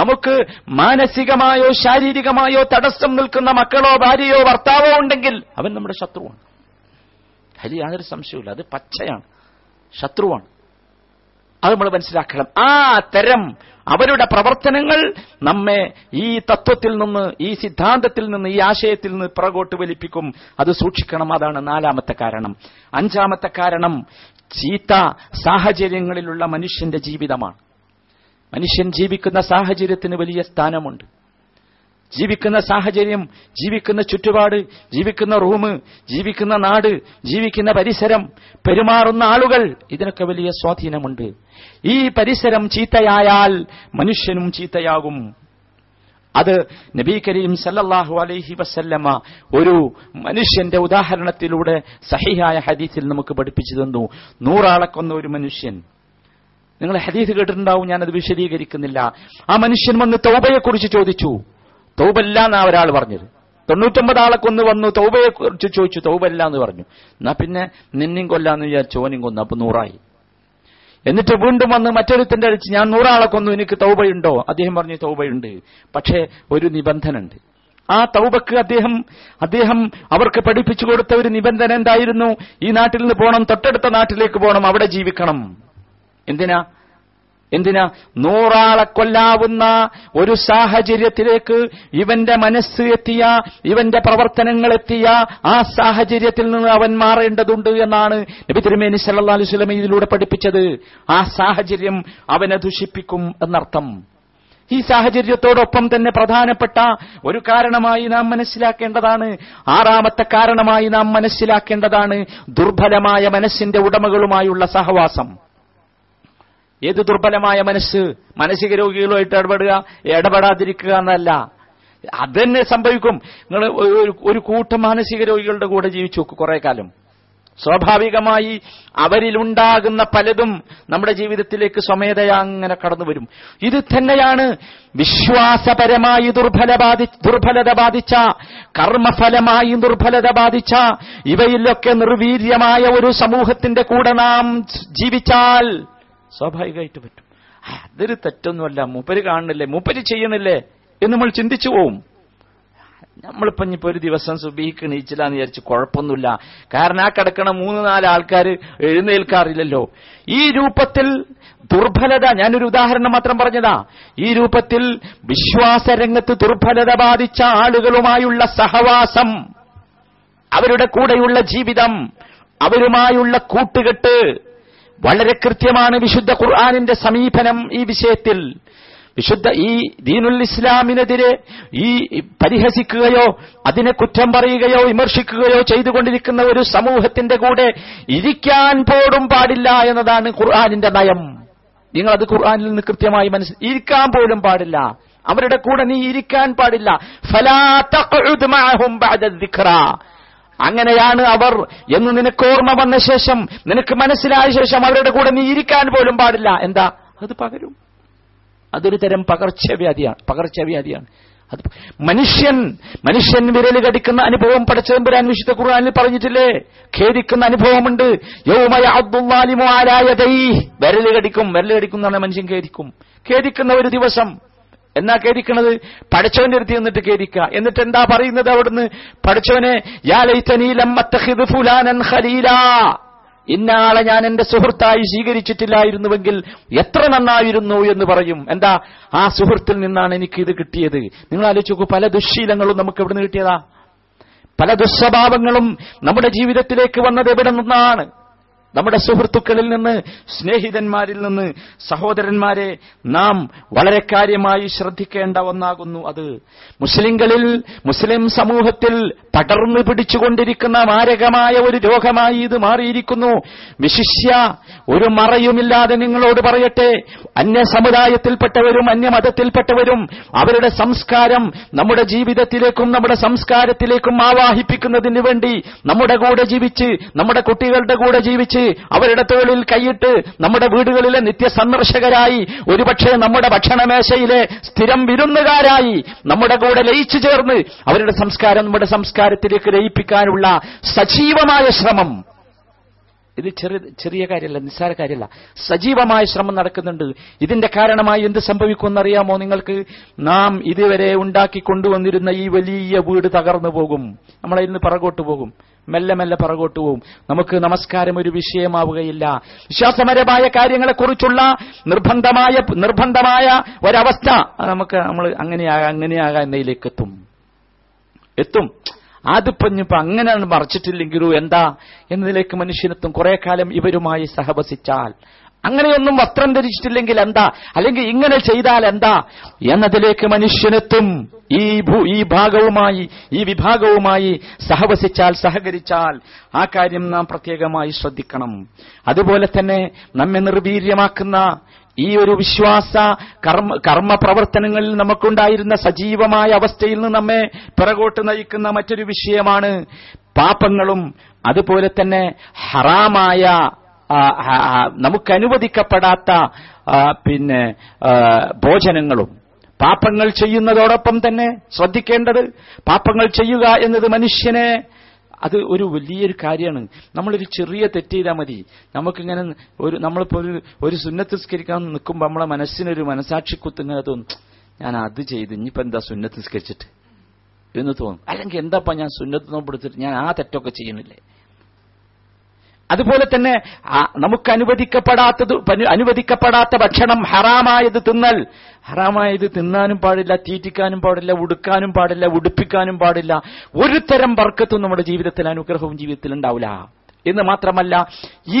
നമുക്ക് മാനസികമായോ ശാരീരികമായോ തടസ്സം നിൽക്കുന്ന മക്കളോ ഭാര്യയോ ഭർത്താവോ ഉണ്ടെങ്കിൽ അവൻ നമ്മുടെ ശത്രുവാണ്. അതിൽ യാതൊരു സംശയമില്ല. അത് പച്ചയാണ്, ശത്രുവാണ്. അത് നമ്മൾ മനസ്സിലാക്കണം. ആ തരം അവരുടെ പ്രവർത്തനങ്ങൾ നമ്മെ ഈ തത്വത്തിൽ നിന്ന്, ഈ സിദ്ധാന്തത്തിൽ നിന്ന്, ഈ ആശയത്തിൽ നിന്ന് പുറകോട്ട് വലിപ്പിക്കും. അത് സൂക്ഷിക്കണം. അതാണ് നാലാമത്തെ കാരണം. അഞ്ചാമത്തെ കാരണം, ചീത്ത സാഹചര്യങ്ങളിലുള്ള മനുഷ്യന്റെ ജീവിതമാണ്. മനുഷ്യൻ ജീവിക്കുന്ന സാഹചര്യത്തിന് വലിയ സ്ഥാനമുണ്ട്. ജീവിക്കുന്ന സാഹചര്യം, ജീവിക്കുന്ന ചുറ്റുപാട്, ജീവിക്കുന്ന റൂം, ജീവിക്കുന്ന നാട്, ജീവിക്കുന്ന പരിസരം, പെരുമാറുന്ന ആളുകൾ, ഇതിനൊക്കെ വലിയ സ്വാധീനമുണ്ട്. ഈ പരിസരം ചീത്തയായാൽ മനുഷ്യനും ചീത്തയാകും. അത് നബി കരീം സല്ലല്ലാഹു അലൈഹി വസല്ലമ ഒരു മനുഷ്യന്റെ ഉദാഹരണത്തിലൂടെ സഹിഹായ ഹദീസിൽ നമുക്ക് പഠിപ്പിച്ചു തന്നു. 100 ആളെ കൊന്ന ഒരു മനുഷ്യൻ, നിങ്ങൾ ഹദീസ് കേട്ടിട്ടുണ്ടാവും, ഞാനത് വിശദീകരിക്കുന്നില്ല. ആ മനുഷ്യൻ വന്ന് തൗബയെക്കുറിച്ച് ചോദിച്ചു. തൗബല്ല എന്നാ ഒരാൾ പറഞ്ഞത്. 99 ആളെ കൊന്ന് വന്നു, തൗബയെ കുറിച്ച് ചോദിച്ചു, തൗബല്ല എന്ന് പറഞ്ഞു. എന്നാ പിന്നെ നിന്നെയും കൊല്ലാന്ന് വിചാരിച്ചു, ഓനും കൊന്നു, അപ്പൊ 100ആയി. എന്നിട്ട് വീണ്ടും വന്ന് മറ്റൊരുത്തിന്റെ അടിച്ച്, ഞാൻ 100 ആളെ കൊന്നു, എനിക്ക് തൗബയുണ്ടോ? അദ്ദേഹം പറഞ്ഞു തൗബയുണ്ട്, പക്ഷേ ഒരു നിബന്ധനയുണ്ട്. ആ തൗബക്ക് അദ്ദേഹം അവർക്ക് പഠിപ്പിച്ചു കൊടുത്ത ഒരു നിബന്ധന എന്തായിരുന്നു? ഈ നാട്ടിൽ നിന്ന് പോകണം, തൊട്ടടുത്ത നാട്ടിലേക്ക് പോകണം, അവിടെ ജീവിക്കണം. എന്തിനാ? 100 ആളെ കൊല്ലാവുന്ന ഒരു സാഹചര്യത്തിലേക്ക് ഇവന്റെ മനസ്സ് എത്തിയ, ഇവന്റെ പ്രവർത്തനങ്ങളെത്തിയ ആ സാഹചര്യത്തിൽ നിന്ന് അവൻ മാറേണ്ടതുണ്ട് എന്നാണ് നബി തിരുമേനി സല്ലല്ലാഹു അലൈഹി വസല്ലം ഇതിലൂടെ പഠിപ്പിച്ചത്. ആ സാഹചര്യം അവനെ ദുഷിപ്പിക്കും എന്നർത്ഥം. ഈ സാഹചര്യത്തോടൊപ്പം തന്നെ പ്രധാനപ്പെട്ട ഒരു കാരണമായി നാം മനസ്സിലാക്കേണ്ടതാണ്, 6-ാമത്തെ കാരണമായി നാം മനസ്സിലാക്കേണ്ടതാണ്, ദുർബലമായ മനസ്സിന്റെ ഉടമകളുമായുള്ള സഹവാസം. ഏത് ദുർബലമായ മനസ്സ്? മാനസിക രോഗികളുമായിട്ട് ഇടപെടാതിരിക്കുക എന്നല്ല. അതന്നെ സംഭവിക്കും. നിങ്ങൾ ഒരു കൂട്ടം മാനസിക രോഗികളുടെ കൂടെ ജീവിച്ചു നോക്കും കുറെ കാലം, സ്വാഭാവികമായി അവരിലുണ്ടാകുന്ന പലതും നമ്മുടെ ജീവിതത്തിലേക്ക് സ്വമേധയാ അങ്ങനെ കടന്നു വരും. ഇത് തന്നെയാണ് വിശ്വാസപരമായി ദുർബലത ബാധിച്ച, കർമ്മഫലമായി ദുർബലത ബാധിച്ച, ഇവയിലൊക്കെ നിർവീര്യമായ ഒരു സമൂഹത്തിന്റെ കൂടെ നാം ജീവിച്ചാൽ സ്വാഭാവികമായിട്ട് പറ്റും. അതൊരു തെറ്റൊന്നുമല്ല, മൂപ്പര് കാണുന്നില്ലേ, മൂപ്പര് ചെയ്യുന്നില്ലേ എന്ന് നമ്മൾ ചിന്തിച്ചു പോവും. നമ്മളിപ്പോ ഒരു ദിവസം സുബീക്ക് എണീച്ചില്ലാന്ന് വിചാരിച്ച് കുഴപ്പമൊന്നുമില്ല, കാരണം ആ കിടക്കണ 3-4 ആൾക്കാർ എഴുന്നേൽക്കാറില്ലല്ലോ. ഈ രൂപത്തിൽ ദുർബലത, ഞാനൊരു ഉദാഹരണം മാത്രം പറഞ്ഞതാ, ഈ രൂപത്തിൽ വിശ്വാസരംഗത്ത് ദുർബലത ബാധിച്ച ആളുകളുമായുള്ള സഹവാസം, അവരുടെ കൂടെയുള്ള ജീവിതം, അവരുമായുള്ള കൂട്ടുകെട്ട് വളരെ കൃത്യമാണ് വിശുദ്ധ ഖുർആനിന്റെ സമീപനം ഈ വിഷയത്തിൽ. വിശുദ്ധ ഈ ദീനുൽ ഇസ്ലാമിനെതിരെ ഈ പരിഹസിക്കുകയോ അതിനെ കുറ്റം പറയുകയോ വിമർശിക്കുകയോ ചെയ്തുകൊണ്ടിരിക്കുന്ന ഒരു സമൂഹത്തിന്റെ കൂടെ ഇരിക്കാൻ പോലും പാടില്ല എന്നതാണ് ഖുർആനിന്റെ നയം. നിങ്ങൾ അത് ഖുർആനിൽ നിന്ന് കൃത്യമായി മനസ്സിലാക്കി, ഇരിക്കാൻ പോലും പാടില്ല, അവരുടെ കൂടെ നീ ഇരിക്കാൻ പാടില്ല. ഫലാ തഖ്ഉദ് മഅഹും ബഅദ ദിക്റ, അങ്ങനെയാണ് അവർ എന്ന് നിനക്ക് ഓർമ്മ വന്ന ശേഷം, നിനക്ക് മനസ്സിലായ ശേഷം അവരുടെ കൂടെ നീ ഇരിക്കാൻ പോലും പാടില്ല. എന്താ അത്? പകരും. അതൊരു തരം പകർച്ചവ്യാധിയാണ്. അത് മനുഷ്യൻ വിരൽ കടിക്കുന്ന അനുഭവം പടച്ചതമ്പുരാൻ വിശുദ്ധ ഖുർആനിൽ പറഞ്ഞിട്ടില്ലേ? ഖേദിക്കുന്ന അനുഭവമുണ്ട്. യൗമ യഅദ്ദുല്ലാലിമു അലാ യദൈഹി, വിരൽ കടിക്കും എന്നാണ് മനുഷ്യൻ ഖേദിക്കുന്ന ഒരു ദിവസം. എന്നാ ഖേദിക്കുന്നത്? പടച്ചവന്റെ അടുത്ത് നിന്നിട്ട് ഖേദിക്കുക. എന്നിട്ട് എന്താ പറയുന്നത് അവിടുന്ന്? പടച്ചവനെ യാ ലൈതനീ ലം അത്തഖിദ് ഫുലാനൻ ഖലീലാ, ഇന്നാളെ ഞാൻ എന്റെ സുഹൃത്തായി സ്വീകരിച്ചിട്ടില്ലായിരുന്നുവെങ്കിൽ എത്ര നന്നായിരുന്നു എന്ന് പറയും. എന്താ? ആ സുഹൃത്തിൽ നിന്നാണ് എനിക്ക് ഇത് കിട്ടിയത്. നിങ്ങൾ ആലോചിക്കൂ, പല ദുശ്ശീലങ്ങളും നമുക്ക് എവിടുന്ന് കിട്ടിയതാ? പല ദുസ്വഭാവങ്ങളും നമ്മുടെ ജീവിതത്തിലേക്ക് വന്നത് എവിടെ നിന്നാണ്? നമ്മുടെ സുഹൃത്തുക്കളിൽ നിന്ന്, സ്നേഹിതന്മാരിൽ നിന്ന്. സഹോദരന്മാരെ, നാം വളരെ കാര്യമായി ശ്രദ്ധിക്കേണ്ട ഒന്നാകുന്നു അത്. മുസ്ലിം സമൂഹത്തിൽ പടർന്നു പിടിച്ചുകൊണ്ടിരിക്കുന്ന മാരകമായ ഒരു രോഗമായി ഇത് മാറിയിരിക്കുന്നു. വിശിഷ്യ ഒരു മറയുമില്ലാതെ നിങ്ങളോട് പറയട്ടെ, അന്യ സമുദായത്തിൽപ്പെട്ടവരും അന്യമതത്തിൽപ്പെട്ടവരും അവരുടെ സംസ്കാരം നമ്മുടെ ജീവിതത്തിലേക്കും നമ്മുടെ സംസ്കാരത്തിലേക്കും ആവാഹിപ്പിക്കുന്നതിന് വേണ്ടി നമ്മുടെ കൂടെ ജീവിച്ച്, നമ്മുടെ കുട്ടികളുടെ കൂടെ ജീവിച്ച്, അവരുടെ തോളിൽ കൈയിട്ട്, നമ്മുടെ വീടുകളിലെ നിത്യസന്ദർശകരായി, ഒരുപക്ഷെ നമ്മുടെ ഭക്ഷണമേശയിലെ സ്ഥിരം വിരുന്നുകാരായി നമ്മുടെ കൂടെ ലയിച്ചു ചേർന്ന് അവരുടെ സംസ്കാരം നമ്മുടെ സംസ്കാരത്തിലേക്ക് ലയിപ്പിക്കാനുള്ള സജീവമായ ശ്രമം, ഇത് ചെറിയ കാര്യമല്ല, നിസ്സാര കാര്യമല്ല, സജീവമായ ശ്രമം നടക്കുന്നുണ്ട്. ഇതിന്റെ കാരണമായി എന്ത് സംഭവിക്കുമെന്നറിയാമോ നിങ്ങൾക്ക്? നാം ഇതുവരെ ഉണ്ടാക്കി കൊണ്ടുവന്നിരുന്ന ഈ വലിയ വീട് തകർന്നു പോകും, നമ്മളെ ഇന്ന് പിറകോട്ട് പോകും, മെല്ലെ മെല്ലെ പിറകോട്ട് പോവും. നമുക്ക് നമസ്കാരം ഒരു വിഷയമാവുകയില്ല. വിശ്വാസപരമായ കാര്യങ്ങളെക്കുറിച്ചുള്ള നിർബന്ധമായ ഒരവസ്ഥ നമുക്ക് നമ്മൾ അങ്ങനെയാകാം എന്നതിലേക്ക് എത്തും. അതിപ്പഞ്ഞിപ്പോ അങ്ങനെ മറിച്ചിട്ടില്ലെങ്കിലോ എന്താ എന്നതിലേക്ക് മനുഷ്യനെത്തും. കുറെ കാലം ഇവരുമായി സഹവസിച്ചാൽ, അങ്ങനെയൊന്നും വസ്ത്രം ധരിച്ചിട്ടില്ലെങ്കിൽ എന്താ, അല്ലെങ്കിൽ ഇങ്ങനെ ചെയ്താൽ എന്താ എന്നതിലേക്ക് മനുഷ്യനെത്തും. ഈ വിഭാഗവുമായി സഹവസിച്ചാൽ, സഹകരിച്ചാൽ, ആ കാര്യം നാം പ്രത്യേകമായി ശ്രദ്ധിക്കണം. അതുപോലെ തന്നെ നമ്മെ നിർവീര്യമാക്കുന്ന ഈ ഒരു വിശ്വാസ കർമ്മ പ്രവർത്തനങ്ങളിൽ നമുക്കുണ്ടായിരുന്ന സജീവമായ അവസ്ഥയിൽ നിന്ന് നമ്മെ പിറകോട്ട് നയിക്കുന്ന മറ്റൊരു വിഷയമാണ് പാപങ്ങളും. അതുപോലെ തന്നെ ഹറാമായ, നമുക്ക് അനുവദിക്കപ്പെടാത്ത ഭോജനങ്ങളും. പാപങ്ങൾ ചെയ്യുന്നതോടൊപ്പം തന്നെ ശ്രദ്ധിക്കേണ്ടത്, പാപങ്ങൾ ചെയ്യുക എന്നത് മനുഷ്യനെ അത് ഒരു വലിയൊരു കാര്യമാണ്. നമ്മളൊരു ചെറിയ തെറ്റ് ചെയ്താൽ മതി, നമുക്കിങ്ങനെ നമ്മളിപ്പോൾ ഒരു സുന്നത്ത് നിസ്കരിക്കാൻ നിൽക്കുമ്പോൾ നമ്മളെ മനസ്സിനൊരു മനസാക്ഷിക്കുത്തിങ്ങനെ തോന്നും, ഞാൻ അത് ചെയ്ത് ഇനിയിപ്പോൾ എന്താ സുന്നത്ത് നിസ്കരിച്ചിട്ട് എന്ന് തോന്നും. അല്ലെങ്കിൽ എന്താപ്പാ ഞാൻ സുന്നത്ത് നോമ്പെടുത്തിട്ട് ഞാൻ ആ തെറ്റൊക്കെ ചെയ്യുന്നില്ലേ. അതുപോലെ തന്നെ നമുക്ക് അനുവദിക്കപ്പെടാത്ത ഭക്ഷണം, ഹറാമായത് തിന്നാനും പാടില്ല, തീറ്റിക്കാനും പാടില്ല, ഉടുക്കാനും പാടില്ല, ഉടുപ്പിക്കാനും പാടില്ല. ഒരു തരം ബർക്കത്തും നമ്മുടെ ജീവിതത്തിൽ, അനുഗ്രഹവും ജീവിതത്തിൽ ഉണ്ടാവില്ല എന്ന് മാത്രമല്ല,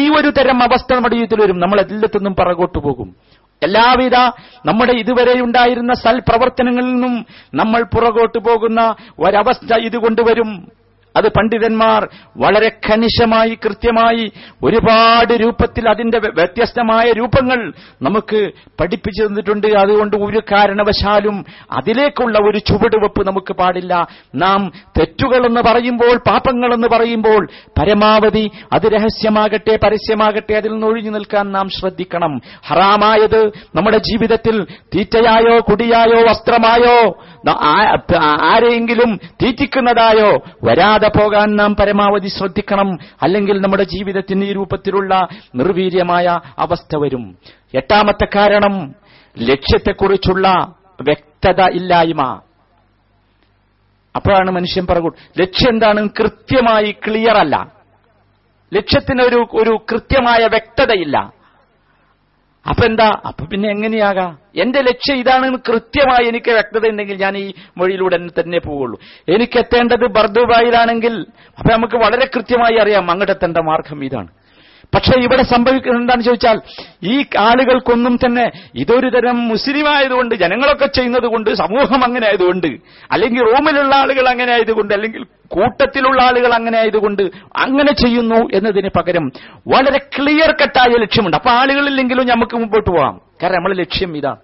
ഈ ഒരു തരം അവസ്ഥ നമ്മുടെ ജീവിതത്തിൽ വരും. നമ്മൾ എല്ലാത്തിനും പിറകോട്ട് പോകും. എല്ലാവിധ നമ്മുടെ ഇതുവരെ ഉണ്ടായിരുന്ന സൽപ്രവർത്തനങ്ങളിൽ നിന്നും നമ്മൾ പുറകോട്ട് പോകുന്ന ഒരവസ്ഥ ഇത് കൊണ്ടുവരും. അത് പണ്ഡിതന്മാർ വളരെ കണിശമായി കൃത്യമായി ഒരുപാട് രൂപത്തിൽ അതിന്റെ വ്യത്യസ്തമായ രൂപങ്ങൾ നമുക്ക് പഠിപ്പിച്ചു തന്നിട്ടുണ്ട്. അതുകൊണ്ട് ഒരു കാരണവശാലും അതിലേക്കുള്ള ഒരു ചുവടുവെപ്പ് നമുക്ക് പാടില്ല. നാം തെറ്റുകളെന്ന് പറയുമ്പോൾ, പാപങ്ങളെന്ന് പറയുമ്പോൾ പരമാവധി അത് രഹസ്യമാകട്ടെ, പരസ്യമാകട്ടെ, അതിൽ നിന്ന് ഒഴിഞ്ഞു നിൽക്കാൻ നാം ശ്രദ്ധിക്കണം. ഹറാമായത് നമ്മുടെ ജീവിതത്തിൽ തീറ്റയായോ കുടിയായോ വസ്ത്രമായോ ആരെയെങ്കിലും തീറ്റിക്കുന്നതായോ വരാതെ പോകാൻ നാം പരമാവധി ശ്രദ്ധിക്കണം. അല്ലെങ്കിൽ നമ്മുടെ ജീവിതത്തിന് ഈ രൂപത്തിലുള്ള നിർവീര്യമായ അവസ്ഥ വരും. 8ാമത്തെ കാരണം ലക്ഷ്യത്തെക്കുറിച്ചുള്ള വ്യക്തത ഇല്ലായ്മ. അപ്പോഴാണ് മനുഷ്യൻ പറയുന്നത് ലക്ഷ്യം എന്താണ് കൃത്യമായി ക്ലിയർ അല്ല, ലക്ഷ്യത്തിന് ഒരു കൃത്യമായ വ്യക്തതയില്ല. അപ്പൊ എന്താ, അപ്പൊ പിന്നെ എങ്ങനെയാകാം? എന്റെ ലക്ഷ്യം ഇതാണെന്ന് കൃത്യമായി എനിക്ക് വ്യക്തത ഉണ്ടെങ്കിൽ ഞാൻ ഈ വഴിയിലൂടെ തന്നെ പോവുള്ളൂ. എനിക്ക് എത്തേണ്ടത് ബർദുബായിലാണെങ്കിൽ അപ്പൊ നമുക്ക് വളരെ കൃത്യമായി അറിയാം അങ്ങോട്ടെത്തേണ്ട മാർഗം ഇതാണ്. പക്ഷെ ഇവിടെ സംഭവിക്കുന്നത് എന്താണെന്ന് ചോദിച്ചാൽ ഈ ആളുകൾക്കൊന്നും തന്നെ ഇതൊരു തരം മുസ്ലിം ആയതുകൊണ്ട്, ജനങ്ങളൊക്കെ ചെയ്യുന്നത് കൊണ്ട്, സമൂഹം അങ്ങനെ ആയതുകൊണ്ട്, അല്ലെങ്കിൽ റൂമിലുള്ള ആളുകൾ അങ്ങനെ ആയതുകൊണ്ട്, അല്ലെങ്കിൽ കൂട്ടത്തിലുള്ള ആളുകൾ അങ്ങനെ ആയതുകൊണ്ട് അങ്ങനെ ചെയ്യുന്നു എന്നതിന് പകരം വളരെ ക്ലിയർ കട്ടായ ലക്ഷ്യമുണ്ട്. അപ്പൊ ആളുകളില്ലെങ്കിലും നമുക്ക് മുമ്പോട്ട് പോകാം. കാരണം നമ്മളെ ലക്ഷ്യം ഇതാണ്.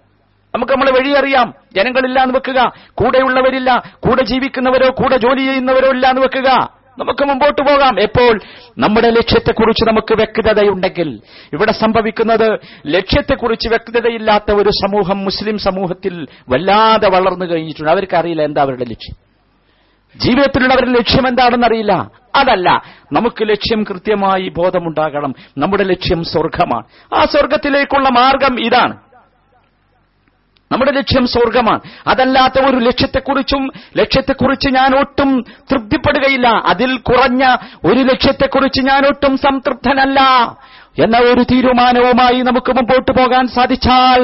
നമുക്ക് നമ്മളെ വഴി അറിയാം. ജനങ്ങളില്ലാന്ന് വെക്കുക, കൂടെയുള്ളവരില്ല, കൂടെ ജീവിക്കുന്നവരോ കൂടെ ജോലി ചെയ്യുന്നവരോ ഇല്ലാന്ന് വെക്കുക, നമുക്ക് മുമ്പോട്ട് പോകാം. എപ്പോൾ നമ്മുടെ ലക്ഷ്യത്തെക്കുറിച്ച് നമുക്ക് വ്യക്തതയുണ്ടെങ്കിൽ. ഇവിടെ സംഭവിക്കുന്നത് ലക്ഷ്യത്തെക്കുറിച്ച് വ്യക്തതയില്ലാത്ത ഒരു സമൂഹം മുസ്ലിം സമൂഹത്തിൽ വല്ലാതെ വളർന്നു കഴിഞ്ഞിട്ടുണ്ട്. അവർക്കറിയില്ല എന്താ അവരുടെ ലക്ഷ്യം, ജീവിതത്തിലുള്ള അവരുടെ ലക്ഷ്യം എന്താണെന്നറിയില്ല. അതല്ല, നമുക്ക് ലക്ഷ്യം കൃത്യമായി ബോധമുണ്ടാകണം. നമ്മുടെ ലക്ഷ്യം സ്വർഗമാണ്, ആ സ്വർഗത്തിലേക്കുള്ള മാർഗം ഇതാണ്. നമ്മുടെ ലക്ഷ്യം സ്വർഗമാണ്. അതല്ലാത്ത ഒരു ലക്ഷ്യത്തെക്കുറിച്ച് ഞാൻ ഒട്ടും തൃപ്തിപ്പെടുകയില്ല, അതിൽ കുറഞ്ഞ ഒരു ലക്ഷ്യത്തെക്കുറിച്ച് ഞാൻ ഒട്ടും സംതൃപ്തനല്ല എന്ന ഒരു തീരുമാനവുമായി നമുക്ക് മുമ്പോട്ട് പോകാൻ സാധിച്ചാൽ,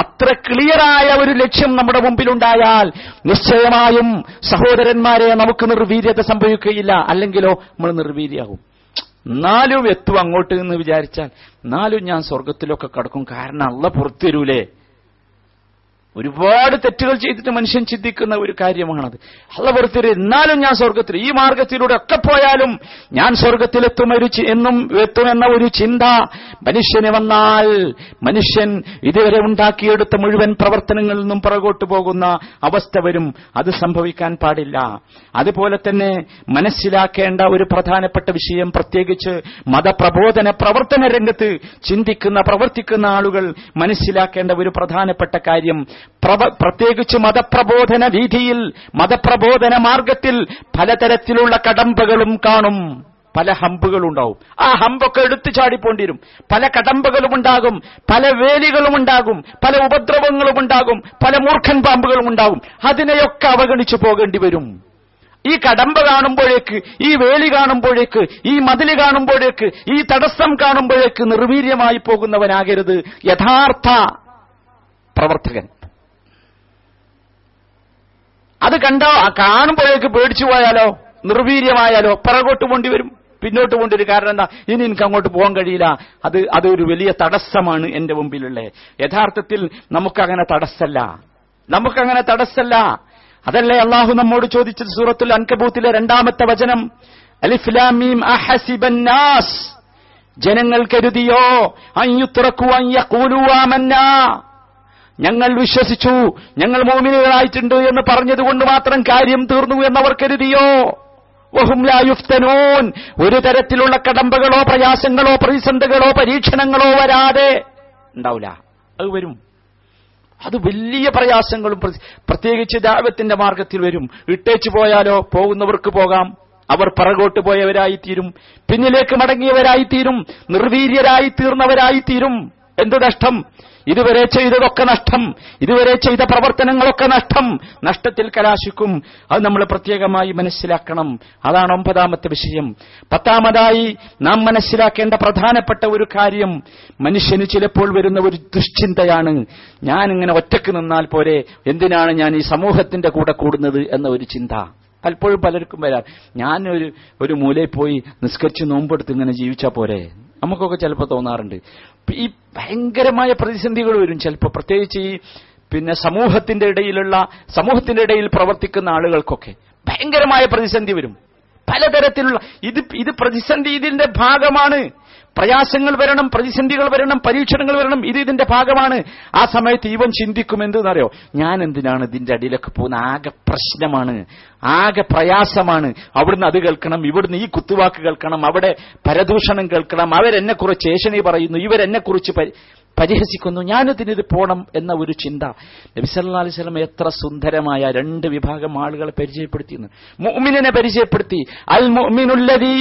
അത്ര ക്ലിയറായ ഒരു ലക്ഷ്യം നമ്മുടെ മുമ്പിലുണ്ടായാൽ നിശ്ചയമായും സഹോദരന്മാരെ നമുക്ക് നിർവീര്യത സംഭവിക്കുകയില്ല. അല്ലെങ്കിലോ നമ്മൾ നിർവീര്യമാകും. നാലും എത്തും അങ്ങോട്ട് എന്ന് വിചാരിച്ചാൽ നാലും ഞാൻ സ്വർഗത്തിലൊക്കെ കടക്കും, കാരണം അള്ള പുറത്തു തരൂലേ. ഒരുപാട് തെറ്റുകൾ ചെയ്തിട്ട് മനുഷ്യൻ ചിന്തിക്കുന്ന ഒരു കാര്യമാണത്. അള്ള പുറത്തിരി എന്നാലും ഞാൻ സ്വർഗത്തിൽ, ഈ മാർഗത്തിലൂടെ ഒക്കെ പോയാലും ഞാൻ സ്വർഗത്തിലെത്തുമെന്ന ഒരു ചിന്ത മനുഷ്യന് വന്നാൽ മനുഷ്യൻ ഇതുവരെ ഉണ്ടാക്കിയെടുത്ത മുഴുവൻ പ്രവർത്തനങ്ങളിൽ നിന്നും പുറകോട്ട് പോകുന്ന അവസ്ഥ വരും. അത് സംഭവിക്കാൻ പാടില്ല. അതുപോലെ തന്നെ മനസ്സിലാക്കേണ്ട ഒരു പ്രധാനപ്പെട്ട വിഷയം, പ്രത്യേകിച്ച് മതപ്രബോധന പ്രവർത്തന രംഗത്ത് ചിന്തിക്കുന്ന പ്രവർത്തിക്കുന്ന ആളുകൾ മനസ്സിലാക്കേണ്ട ഒരു പ്രധാനപ്പെട്ട കാര്യം, പ്രത്യേകിച്ച് മതപ്രബോധന രീതിയിൽ മതപ്രബോധന മാർഗത്തിൽ പലതരത്തിലുള്ള കടമ്പകളും കാണും, പല ഹമ്പുകളുണ്ടാവും. ആ ഹമ്പൊക്കെ എടുത്തു ചാടിപ്പോണ്ടിരും. പല കടമ്പകളുമുണ്ടാകും, പല വേലികളുമുണ്ടാകും, പല ഉപദ്രവങ്ങളുമുണ്ടാകും, പല മൂർഖൻ പാമ്പുകളുമുണ്ടാകും. അതിനെയൊക്കെ അവഗണിച്ചു പോകേണ്ടി വരും. ഈ കടമ്പ കാണുമ്പോഴേക്ക്, ഈ വേലി കാണുമ്പോഴേക്ക്, ഈ മതില് കാണുമ്പോഴേക്ക്, ഈ തടസ്സം കാണുമ്പോഴേക്ക് നിർവീര്യമായി പോകുന്നവനാകരുത് യഥാർത്ഥ പ്രവർത്തകൻ. അത് കാണുമ്പോഴേക്ക് പേടിച്ചു പോയാലോ, നിർവീര്യമായാലോ പിറകോട്ട് പോണ്ടിവരും, പിന്നോട്ട് പോണ്ടിവരും. കാരണം എന്താ, ഇനി എനിക്ക് അങ്ങോട്ട് പോകാൻ കഴിയില്ല, അതൊരു വലിയ തടസ്സമാണ് എന്റെ മുമ്പിലുള്ളത്. യഥാർത്ഥത്തിൽ നമുക്കങ്ങനെ തടസ്സല്ല. അതല്ലേ അള്ളാഹു നമ്മോട് ചോദിച്ചത് സൂറത്തുൽ അൻകബൂത്തിലെ 2ാമത്തെ വചനം, അലിഫ് ലാം മീം അഹസിബൻ നാസ്, ജനങ്ങൾ കരുതിയോ അൻയുത്രകു അൻ യഖൂലു ആമന്നാ, ഞങ്ങൾ വിശ്വസിച്ചു, ഞങ്ങൾ മോമിനുകളായിട്ടുണ്ട് എന്ന് പറഞ്ഞതുകൊണ്ട് മാത്രം കാര്യം തീർന്നു എന്നവർ കരുതിയോ. വഹും ലാ യുഫ്തനൂൻ, ഒരു തരത്തിലുള്ള കടമ്പകളോ പ്രയാസങ്ങളോ പ്രതിസന്ധികളോ പരീക്ഷണങ്ങളോ വരാതെ ഉണ്ടാവില്ല. അത് വരും. അത് വലിയ പ്രയാസങ്ങളും പ്രത്യേകിച്ച് ദഅവത്തിന്റെ മാർഗത്തിൽ വരും. ഇട്ടേച്ചു പോയാലോ, പോകുന്നവർക്ക് പോകാം, അവർ പിറകോട്ട് പോയവരായിത്തീരും, പിന്നിലേക്ക് മടങ്ങിയവരായിത്തീരും, നിർവീര്യരായി തീർന്നവരായിത്തീരും. എന്ത് നഷ്ടം, ഇതുവരെ ചെയ്തതൊക്കെ നഷ്ടം, ഇതുവരെ ചെയ്ത പ്രവർത്തനങ്ങളൊക്കെ നഷ്ടം, നഷ്ടത്തിൽ കലാശിക്കും. അത് നമ്മൾ പ്രത്യേകമായി മനസ്സിലാക്കണം. അതാണ് 9ാമത്തെ വിഷയം. 10ാമതായി നാം മനസ്സിലാക്കേണ്ട പ്രധാനപ്പെട്ട ഒരു കാര്യം, മനുഷ്യന് ചിലപ്പോൾ വരുന്ന ഒരു ദുശ്ചിന്തയാണ് ഞാനിങ്ങനെ ഒറ്റയ്ക്ക് നിന്നാൽ പോരെ, എന്തിനാണ് ഞാൻ ഈ സമൂഹത്തിന്റെ കൂടെ കൂടുന്നത് എന്ന ഒരു ചിന്ത പലപ്പോഴും പലർക്കും വരാം. ഞാനൊരു മൂലയിൽ പോയി നിസ്കരിച്ച് നോമ്പെടുത്ത് ഇങ്ങനെ ജീവിച്ചാൽ പോരെ, നമുക്കൊക്കെ ചിലപ്പോൾ തോന്നാറുണ്ട്. ഈ ഭയങ്കരമായ പ്രതിസന്ധികൾ വരും ചിലപ്പോൾ, പ്രത്യേകിച്ച് ഈ സമൂഹത്തിന്റെ ഇടയിൽ പ്രവർത്തിക്കുന്ന ആളുകൾക്കൊക്കെ ഭയങ്കരമായ പ്രതിസന്ധി വരും. പലതരത്തിലുള്ള ഇത് പ്രതിസന്ധി ഇതിന്റെ ഭാഗമാണ്. പ്രയാസങ്ങൾ വരണം, പ്രതിസന്ധികൾ വരണം, പരീക്ഷണങ്ങൾ വരണം, ഇതിന്റെ ഭാഗമാണ്. ആ സമയത്ത് ഇവൻ ചിന്തിക്കുമെന്തെന്നറിയോ, ഞാൻ എന്തിനാണ് ഇതിന്റെ അടിയിലൊക്കെ പോകുന്ന, ആകെ പ്രശ്നമാണ്, ആകെ പ്രയാസമാണ്. അവിടുന്ന് അത് കേൾക്കണം, ഇവിടുന്ന് ഈ കുത്തുവാക്ക് കേൾക്കണം, അവിടെ പരദൂഷണം കേൾക്കണം, അവരെന്നെ കുറിച്ച് ഏഷണി പറയുന്നു, ഇവരെന്നെ കുറിച്ച് പരിഹസിക്കുന്നു, ഞാനിതിനിത് പോണം എന്ന ഒരു ചിന്ത. നബി സല്ലല്ലാഹു അലൈഹി വസല്ലം എത്ര സുന്ദരമായ രണ്ട് വിഭാഗം ആളുകളെ പരിചയപ്പെടുത്തിയെന്ന്, മുഅ്മിനിനെ പരിചയപ്പെടുത്തി. അൽ മുഅ്മിനുല്ലദീ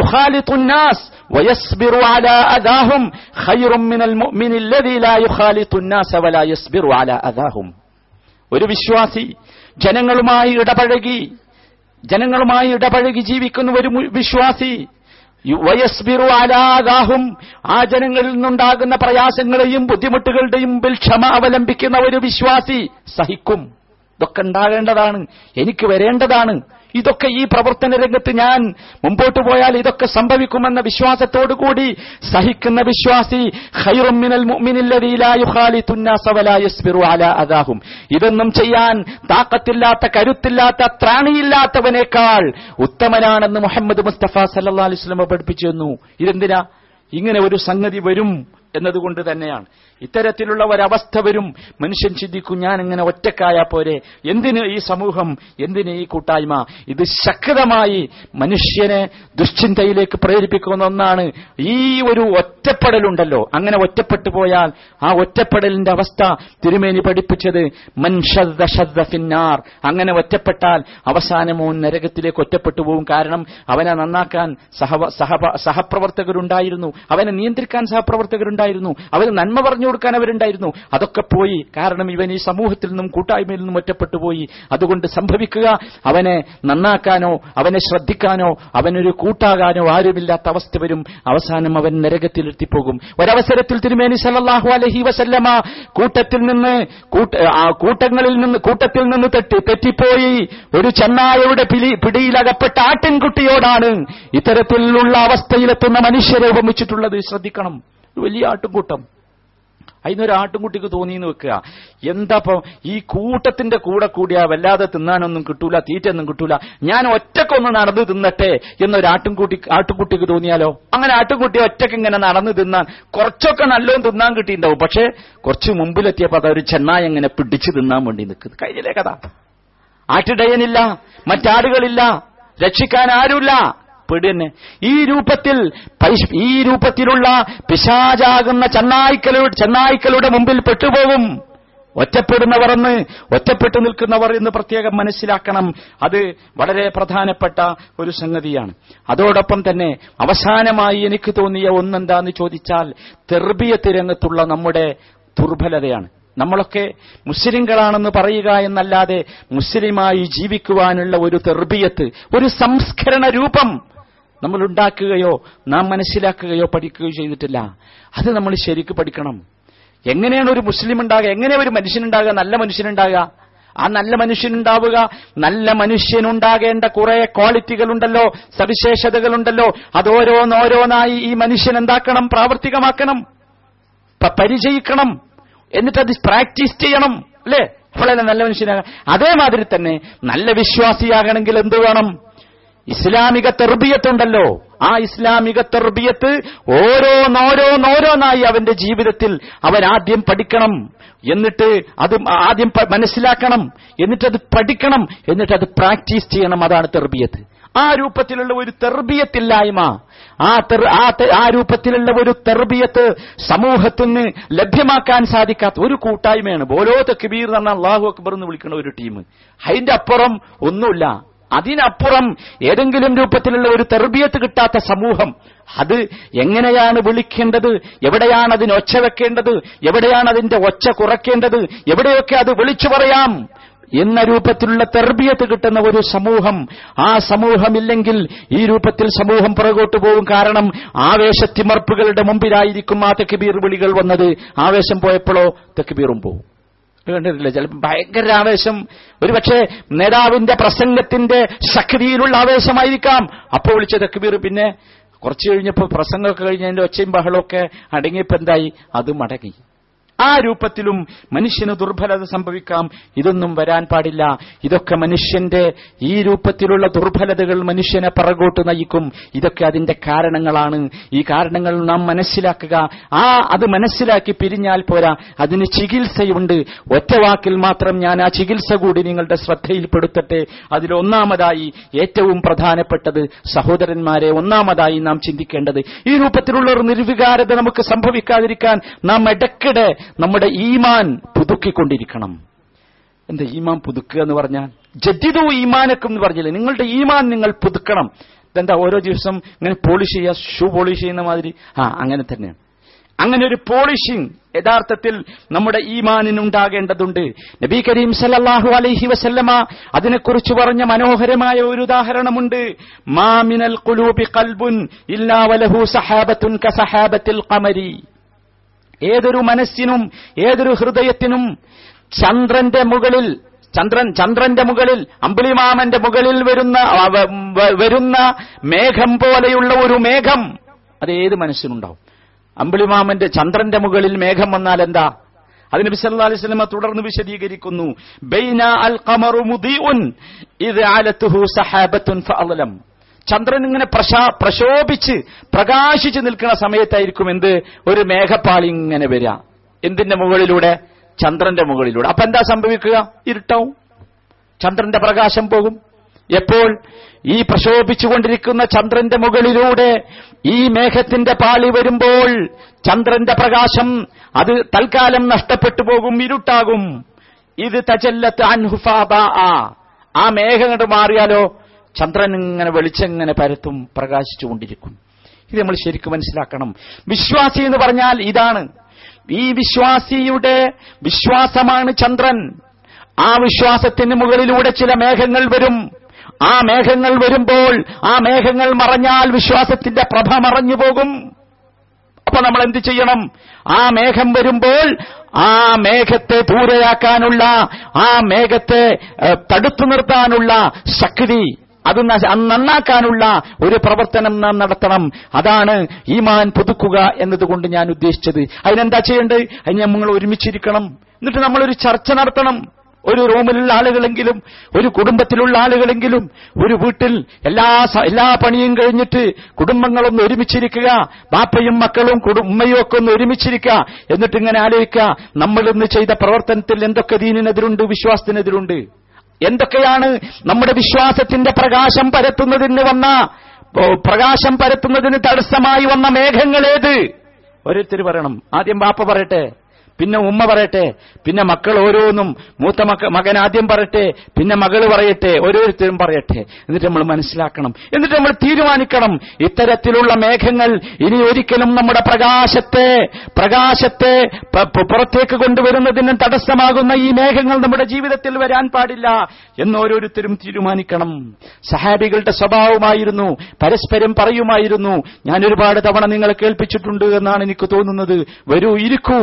യുഖാലിതുന്നാസ് വയസ്ബിറു അലാ അദാഹും ഖൈറും മിനൽ മുഅ്മിനില്ലദീ ലാ യുഖാലിതുന്നാസ് വലാ യസ്ബിറു അലാ അദാഹും. ഒരു വിശ്വാസി ജനങ്ങളുമായി ഇടപഴകി ജീവിക്കുന്ന ഒരു വിശ്വാസി, വയസ്ബിറു അലാ അദാഹും, ആ ജനങ്ങളിൽ നിന്നുണ്ടാകുന്ന പ്രയാസങ്ങളെയും ബുദ്ധിമുട്ടുകളുടെയും മുമ്പിൽ ക്ഷമ അവലംബിക്കുന്ന ഒരു വിശ്വാസി സഹിക്കും. ഇതൊക്കെ ഉണ്ടാകേണ്ടതാണ്, എനിക്ക് വരേണ്ടതാണ്, ഇതൊക്കെ ഈ പ്രവർത്തന രംഗത്ത് ഞാൻ മുമ്പോട്ട് പോയാൽ ഇതൊക്കെ സംഭവിക്കുമെന്ന വിശ്വാസത്തോടുകൂടി സഹിക്കുന്ന വിശ്വാസി ഖൈറും മിനൽ മുഅ്മിനില്ലദീ ലാ യുഖാലിതുന്നാസ വലാ യസ്ബിറു അലാ അദാഹും. ഇതൊന്നും ചെയ്യാൻ താക്കത്തില്ലാത്ത, കരുത്തില്ലാത്ത, ത്രാണിയില്ലാത്തവനേക്കാൾ ഉത്തമനാണെന്ന് മുഹമ്മദ് മുസ്തഫ സല്ലല്ലാഹു അലൈഹി വസല്ലം പഠിപ്പിച്ചു തന്നു. ഇതെന്തിനാ? ഇങ്ങനെ ഒരു സംഗതി വരും എന്നതുകൊണ്ട് തന്നെയാണ്. ഇത്തരത്തിലുള്ള ഒരവസ്ഥ വരും, മനുഷ്യൻ ചിന്തിക്കും, ഞാൻ ഇങ്ങനെ ഒറ്റക്കായ പോരെ, എന്തിന് ഈ സമൂഹം, എന്തിന് ഈ കൂട്ടായ്മ. ഇത് ശക്തമായി മനുഷ്യനെ ദുശ്ചിന്തയിലേക്ക് പ്രേരിപ്പിക്കുന്ന ഒന്നാണ്. ഈ ഒരു ഒറ്റപ്പെടലുണ്ടല്ലോ, അങ്ങനെ ഒറ്റപ്പെട്ടു പോയാൽ ആ ഒറ്റപ്പെടലിന്റെ അവസ്ഥ തിരുമേനി പഠിപ്പിച്ചത് മൻ ശദ്ദ ശദ്ദ ഫിന്നാർ. അങ്ങനെ ഒറ്റപ്പെട്ടാൽ അവസാനം അവൻ നരകത്തിലേക്ക് ഒറ്റപ്പെട്ടു പോകും. കാരണം അവനെ നന്നാക്കാൻ സഹപ്രവർത്തകരുണ്ടായിരുന്നു, അവനെ നിയന്ത്രിക്കാൻ സഹപ്രവർത്തകരുണ്ടായിരുന്നു, അവന് നന്മ പറഞ്ഞു കൊടുക്കാൻ അവരുണ്ടായിരുന്നു. അതൊക്കെ പോയി, കാരണം ഇവൻ ഈ സമൂഹത്തിൽ നിന്നും കൂട്ടായ്മയിൽ നിന്നും ഒറ്റപ്പെട്ടു പോയി. അതുകൊണ്ട് സംഭവിക്കുക, അവനെ നന്നാക്കാനോ അവനെ ശ്രദ്ധിക്കാനോ അവനൊരു കൂട്ടാകാനോ ആരുമില്ലാത്ത അവസ്ഥ വരും. അവസാനം അവൻ നരകത്തിലെത്തിപ്പോകും. ഒരവസരത്തിൽ തിരുമേനി സല്ലല്ലാഹു അലൈഹി വസല്ലമ കൂട്ടത്തിൽ നിന്ന് തെറ്റിപ്പോയി ഒരു ചെന്നായയുടെ പിടിയിലകപ്പെട്ട ആട്ടിൻകുട്ടിയോടാണ് ഇത്തരത്തിലുള്ള അവസ്ഥയിലെത്തുന്ന മനുഷ്യരെ ഉപമിച്ചിട്ടുള്ളത്. ശ്രദ്ധിക്കണം, വലിയ ആട്ടുംകൂട്ടം, അതിനൊരാട്ടുംകുട്ടിക്ക് തോന്നിയെന്ന് വെക്കുക, എന്താ ഇപ്പം ഈ കൂട്ടത്തിന്റെ കൂടെ കൂടിയാ വല്ലാതെ തിന്നാനൊന്നും കിട്ടൂല, തീറ്റയൊന്നും കിട്ടൂല, ഞാൻ ഒറ്റക്കൊന്ന് നടന്ന് തിന്നട്ടെ എന്നൊരാട്ടുംകുട്ടിക്ക് തോന്നിയാലോ? അങ്ങനെ ആട്ടുംകുട്ടി ഒറ്റക്ക് ഇങ്ങനെ നടന്ന് തിന്നാൻ, കുറച്ചൊക്കെ നല്ലോണം തിന്നാൻ കിട്ടിയിട്ടുണ്ടാവും, പക്ഷെ കുറച്ച് മുമ്പിലെത്തിയപ്പോൾ അതൊരു ചെന്നായ ഇങ്ങനെ പിടിച്ച് തിന്നാൻ വേണ്ടി നിൽക്കുന്നത്. കഴിഞ്ഞില്ലേ കഥ? ആട്ടിടയനില്ല, മറ്റാടുകളില്ല, രക്ഷിക്കാൻ ആരുമില്ല, പെടുന്നെ. ഈ രൂപത്തിലുള്ള പിശാചാകുന്ന ചെന്നായ്ക്കളുടെ മുമ്പിൽ പെട്ടുപോകും ഒറ്റപ്പെടുന്നവരെന്ന്. ഒറ്റപ്പെട്ടു നിൽക്കുന്നവർ എന്ന് പ്രത്യേകം മനസ്സിലാക്കണം. അത് വളരെ പ്രധാനപ്പെട്ട ഒരു സംഗതിയാണ്. അതോടൊപ്പം തന്നെ അവസാനമായി എനിക്ക് തോന്നിയ ഒന്നെന്താന്ന് ചോദിച്ചാൽ, തർബിയത്ത് രംഗത്തുള്ള നമ്മുടെ ദുർബലതയാണ്. നമ്മളൊക്കെ മുസ്ലിങ്ങളാണെന്ന് പറയുക എന്നല്ലാതെ മുസ്ലിമായി ജീവിക്കുവാനുള്ള ഒരു തർബിയത്ത്, ഒരു സംസ്കരണ രൂപം നമ്മൾ ഉണ്ടാക്കുകയോ നാം മനസ്സിലാക്കുകയോ പഠിക്കുകയോ ചെയ്തിട്ടില്ല. അത് നമ്മൾ ശരിക്ക് പഠിക്കണം. എങ്ങനെയാണ് ഒരു മുസ്ലിം ഉണ്ടാകുക, എങ്ങനെ ഒരു മനുഷ്യനുണ്ടാകുക, നല്ല മനുഷ്യനുണ്ടാകുക? ആ നല്ല മനുഷ്യനുണ്ടാകേണ്ട കുറെ ക്വാളിറ്റികളുണ്ടല്ലോ, സവിശേഷതകളുണ്ടല്ലോ. അതോരോന്നോരോന്നായി ഈ മനുഷ്യൻ എന്താക്കണം, പ്രാവർത്തികമാക്കണം, പരിചയിക്കണം, എന്നിട്ടത് പ്രാക്ടീസ് ചെയ്യണം, അല്ലേ? അപ്പോഴല്ലേ നല്ല മനുഷ്യനാകാം. അതേമാതിരി തന്നെ നല്ല വിശ്വാസിയാകണമെങ്കിൽ എന്ത് വേണം? ഇസ്ലാമിക തർബിയത്തുണ്ടല്ലോ, ആ ഇസ്ലാമിക തർബിയത്ത് ഓരോന്നോരോന്നായി അവന്റെ ജീവിതത്തിൽ അവരാദ്യം പഠിക്കണം, എന്നിട്ട് അത് ആദ്യം മനസ്സിലാക്കണം, എന്നിട്ടത് പഠിക്കണം, എന്നിട്ടത് പ്രാക്ടീസ് ചെയ്യണം. അതാണ് തർബിയത്ത്. ആ രൂപത്തിലുള്ള ഒരു തർബിയത്തില്ലായ്മ, ആ രൂപത്തിലുള്ള ഒരു തർബിയത്ത് സമൂഹത്തിന് ലഭ്യമാക്കാൻ സാധിക്കാത്ത ഒരു കൂട്ടായ്മയാണ്. ബോലോ തക്ബീർ എന്ന് പറഞ്ഞാൽ അല്ലാഹു അക്ബർ എന്ന് വിളിക്കുന്ന ഒരു ടീം, അതിന്റെ അപ്പുറം ഒന്നുമില്ല. അതിനപ്പുറം ഏതെങ്കിലും രൂപത്തിലുള്ള ഒരു തർബിയത്ത് കിട്ടാത്ത സമൂഹം, അത് എങ്ങനെയാണ് വിളിക്കേണ്ടത്, എവിടെയാണ് അതിന് ഒച്ച വെക്കേണ്ടത്, എവിടെയാണ് അതിന്റെ ഒച്ച കുറയ്ക്കേണ്ടത്, എവിടെയൊക്കെ അത് വിളിച്ചു പറയാം എന്ന രൂപത്തിലുള്ള തർബിയത്ത് കിട്ടുന്ന ഒരു സമൂഹം. ആ സമൂഹമില്ലെങ്കിൽ ഈ രൂപത്തിൽ സമൂഹം പുറകോട്ട് പോകും. കാരണം ആവേശത്തിമർപ്പുകളുടെ മുമ്പിലായിരിക്കും ആ തക്ബീർ വിളികൾ വന്നത്. ആവേശം പോയപ്പോഴോ തക്ബീറും പോകും. കണ്ടിട്ടില്ല, ചിലപ്പോൾ ഭയങ്കര ആവേശം, ഒരുപക്ഷെ നേതാവിന്റെ പ്രസംഗത്തിന്റെ ശക്തിയിലുള്ള ആവേശമായിരിക്കാം, അപ്പോൾ വിളിച്ച തക്ബീർ. പിന്നെ കുറച്ചു കഴിഞ്ഞപ്പോൾ പ്രസംഗമൊക്കെ കഴിഞ്ഞ് അതിന്റെ ഒച്ചയും ബഹളമൊക്കെ അടങ്ങിയപ്പോൾ എന്തായി, അതും അടങ്ങി. ആ രൂപത്തിലും മനുഷ്യന് ദുർബലത സംഭവിക്കാം. ഇതൊന്നും വരാൻ പാടില്ല. ഇതൊക്കെ മനുഷ്യന്റെ ഈ രൂപത്തിലുള്ള ദുർബലതകൾ മനുഷ്യനെ പറകോട്ട് നയിക്കും. ഇതൊക്കെ അതിന്റെ കാരണങ്ങളാണ്. ഈ കാരണങ്ങൾ നാം മനസ്സിലാക്കുക. അത് മനസ്സിലാക്കി പിരിഞ്ഞാൽ പോരാ, അതിന് ചികിത്സയുണ്ട്. ഒറ്റവാക്കിൽ മാത്രം ഞാൻ ആ ചികിത്സ കൂടി നിങ്ങളുടെ ശ്രദ്ധയിൽപ്പെടുത്തട്ടെ. അതിലൊന്നാമതായി ഏറ്റവും പ്രധാനപ്പെട്ടത് സഹോദരന്മാരെ, ഒന്നാമതായി നാം ചിന്തിക്കേണ്ടത് ഈ രൂപത്തിലുള്ള ഒരു നിർവികാരത നമുക്ക് സംഭവിക്കാതിരിക്കാൻ നാം ഇടയ്ക്കിടെ നമ്മുടെ ഈമാൻ പുതുക്കിക്കൊണ്ടിരിക്കണം. എന്താ ഈമാൻ പുതുക്കുക എന്ന് പറഞ്ഞാൽ? ജദ്ദിദു ഈമാനക്കും എന്ന് പറഞ്ഞില്ലേ? നിങ്ങളുടെ ഈമാൻ നിങ്ങൾ പുതുക്കണം. ഇതെന്താ ഓരോ ദിവസം ഇങ്ങനെ പോളിഷ് ചെയ്യുക, ഷൂ പോളിഷ് ചെയ്യുന്ന മാതിരി? അങ്ങനെ തന്നെയാണ്. അങ്ങനെ ഒരു പോളിഷിംഗ് യഥാർത്ഥത്തിൽ നമ്മുടെ ഈമാനിനുണ്ടാകേണ്ടതുണ്ട്. നബി കരീം സല്ലല്ലാഹു അലൈഹി വസല്ലമ അതിനെക്കുറിച്ച് പറഞ്ഞ മനോഹരമായ ഒരു ഉദാഹരണമുണ്ട്. മാ മിനൽ ഖുലൂബി ഖൽബുൻ ഇല്ലാ വലഹു സഹാബത്തുൻ കസഹാബത്തിൽ ഖമരി. ഏതൊരു മനസ്സിനും ഏതൊരു ഹൃദയത്തിനും ചന്ദ്രന്റെ മുകളിൽ അമ്പുലിമാമന്റെ മുകളിൽ വരുന്ന മേഘം പോലെയുള്ള ഒരു മേഘം, അത് ഏത് മനസ്സിനുണ്ടാവും? അമ്പിളിമാമന്റെ ചന്ദ്രന്റെ മുകളിൽ മേഘം വന്നാൽ എന്താ? അത് നബി സല്ലല്ലാഹു അലൈഹി വസല്ലമ തുടർന്ന് വിശദീകരിക്കുന്നു. ബൈന അൽ ഖമറു മുദിഉൻ ഇദ് അലതുഹു സഹാബത്തുൻ ഫഅലം. ചന്ദ്രൻ ഇങ്ങനെ പ്രശോഭിച്ച് പ്രകാശിച്ചു നിൽക്കുന്ന സമയത്തായിരിക്കും എന്ത്? ഒരു മേഘപ്പാളി ഇങ്ങനെ വരിക. എന്തിന്റെ മുകളിലൂടെ? ചന്ദ്രന്റെ മുകളിലൂടെ. അപ്പൊ എന്താ സംഭവിക്കുക? ഇരുട്ടാവും, ചന്ദ്രന്റെ പ്രകാശം പോകും. എപ്പോൾ ഈ പ്രശോഭിച്ചുകൊണ്ടിരിക്കുന്ന ചന്ദ്രന്റെ മുകളിലൂടെ ഈ മേഘത്തിന്റെ പാളി വരുമ്പോൾ ചന്ദ്രന്റെ പ്രകാശം അത് തൽക്കാലം നഷ്ടപ്പെട്ടു പോകും, ഇരുട്ടാകും. ഇത് തജല്ലത്ത് അൻഹുഫാബാ. ആ മേഘം കണ്ട് മാറിയാലോ ചന്ദ്രൻ ഇങ്ങനെ വെളിച്ചം ഇങ്ങനെ പരത്തും, പ്രകാശിച്ചുകൊണ്ടിരിക്കും. ഇത് നമ്മൾ ശരിക്കും മനസ്സിലാക്കണം. വിശ്വാസി എന്ന് പറഞ്ഞാൽ ഇതാണ്. ഈ വിശ്വാസിയുടെ വിശ്വാസമാണ് ചന്ദ്രൻ. ആ വിശ്വാസത്തിന് മുകളിലൂടെ ചില മേഘങ്ങൾ വരും. ആ മേഘങ്ങൾ വരുമ്പോൾ ആ മേഘങ്ങൾ മറഞ്ഞാൽ വിശ്വാസത്തിന്റെ പ്രഭ മറഞ്ഞു പോകും. അപ്പൊ നമ്മൾ എന്ത് ചെയ്യണം? ആ മേഘം വരുമ്പോൾ ആ മേഘത്തെ ദൂരെയാക്കാനുള്ള, ആ മേഘത്തെ തടുത്തു നിർത്താനുള്ള ശക്തി, അത് നന്നാക്കാനുള്ള ഒരു പ്രവർത്തനം നാം നടത്തണം. അതാണ് ഈമാൻ പുതുക്കുക എന്നതുകൊണ്ട് ഞാൻ ഉദ്ദേശിച്ചത്. അതിനെന്താ ചെയ്യേണ്ടത്? അതിന് നമ്മൾ ഒരുമിച്ചിരിക്കണം. എന്നിട്ട് നമ്മളൊരു ചർച്ച നടത്തണം. ഒരു റൂമിലുള്ള ആളുകളെങ്കിലും, ഒരു കുടുംബത്തിലുള്ള ആളുകളെങ്കിലും, ഒരു വീട്ടിൽ എല്ലാ പണിയും കഴിഞ്ഞിട്ട് കുടുംബങ്ങളൊന്ന് ഒരുമിച്ചിരിക്കുക. ബാപ്പയും മക്കളും ഉമ്മയും ഒക്കെ ഒന്ന് ഒരുമിച്ചിരിക്കുക. എന്നിട്ട് ഇങ്ങനെ ആലോചിക്കുക, നമ്മൾ ഇന്ന് ചെയ്ത പ്രവർത്തനത്തിൽ എന്തൊക്കെ ദീനിനെതിരുണ്ട്, വിശ്വാസത്തിനെതിരുണ്ട്, എന്തൊക്കെയാണ് നമ്മുടെ വിശ്വാസത്തിന്റെ പ്രകാശം പരത്തുന്നതിന് തടസ്സമായി വന്ന മേഘങ്ങളേത്? ഓരോരുത്തർ പറയണം. ആദ്യം ബാപ്പ പറയട്ടെ, പിന്നെ ഉമ്മ പറയട്ടെ, പിന്നെ മക്കൾ ഓരോന്നും, മകൻ ആദ്യം പറയട്ടെ, പിന്നെ മകള് പറയട്ടെ, ഓരോരുത്തരും പറയട്ടെ. എന്നിട്ട് നമ്മൾ മനസ്സിലാക്കണം. എന്നിട്ട് നമ്മൾ തീരുമാനിക്കണം, ഇത്തരത്തിലുള്ള മേഘങ്ങൾ ഇനി ഒരിക്കലും നമ്മുടെ പ്രകാശത്തെ പുറത്തേക്ക് കൊണ്ടുവരുന്നതിന് തടസ്സമാകുന്ന ഈ മേഘങ്ങൾ നമ്മുടെ ജീവിതത്തിൽ വരാൻ പാടില്ല എന്ന് ഓരോരുത്തരും തീരുമാനിക്കണം. സഹാബികളുടെ സ്വഭാവമായിരുന്നു, പരസ്പരം പറയുമായിരുന്നു. ഞാൻ ഒരുപാട് തവണ നിങ്ങളെ കേൾപ്പിച്ചിട്ടുണ്ട് എന്നാണ് എനിക്ക് തോന്നുന്നത്. വരൂ, ഇരിക്കൂ,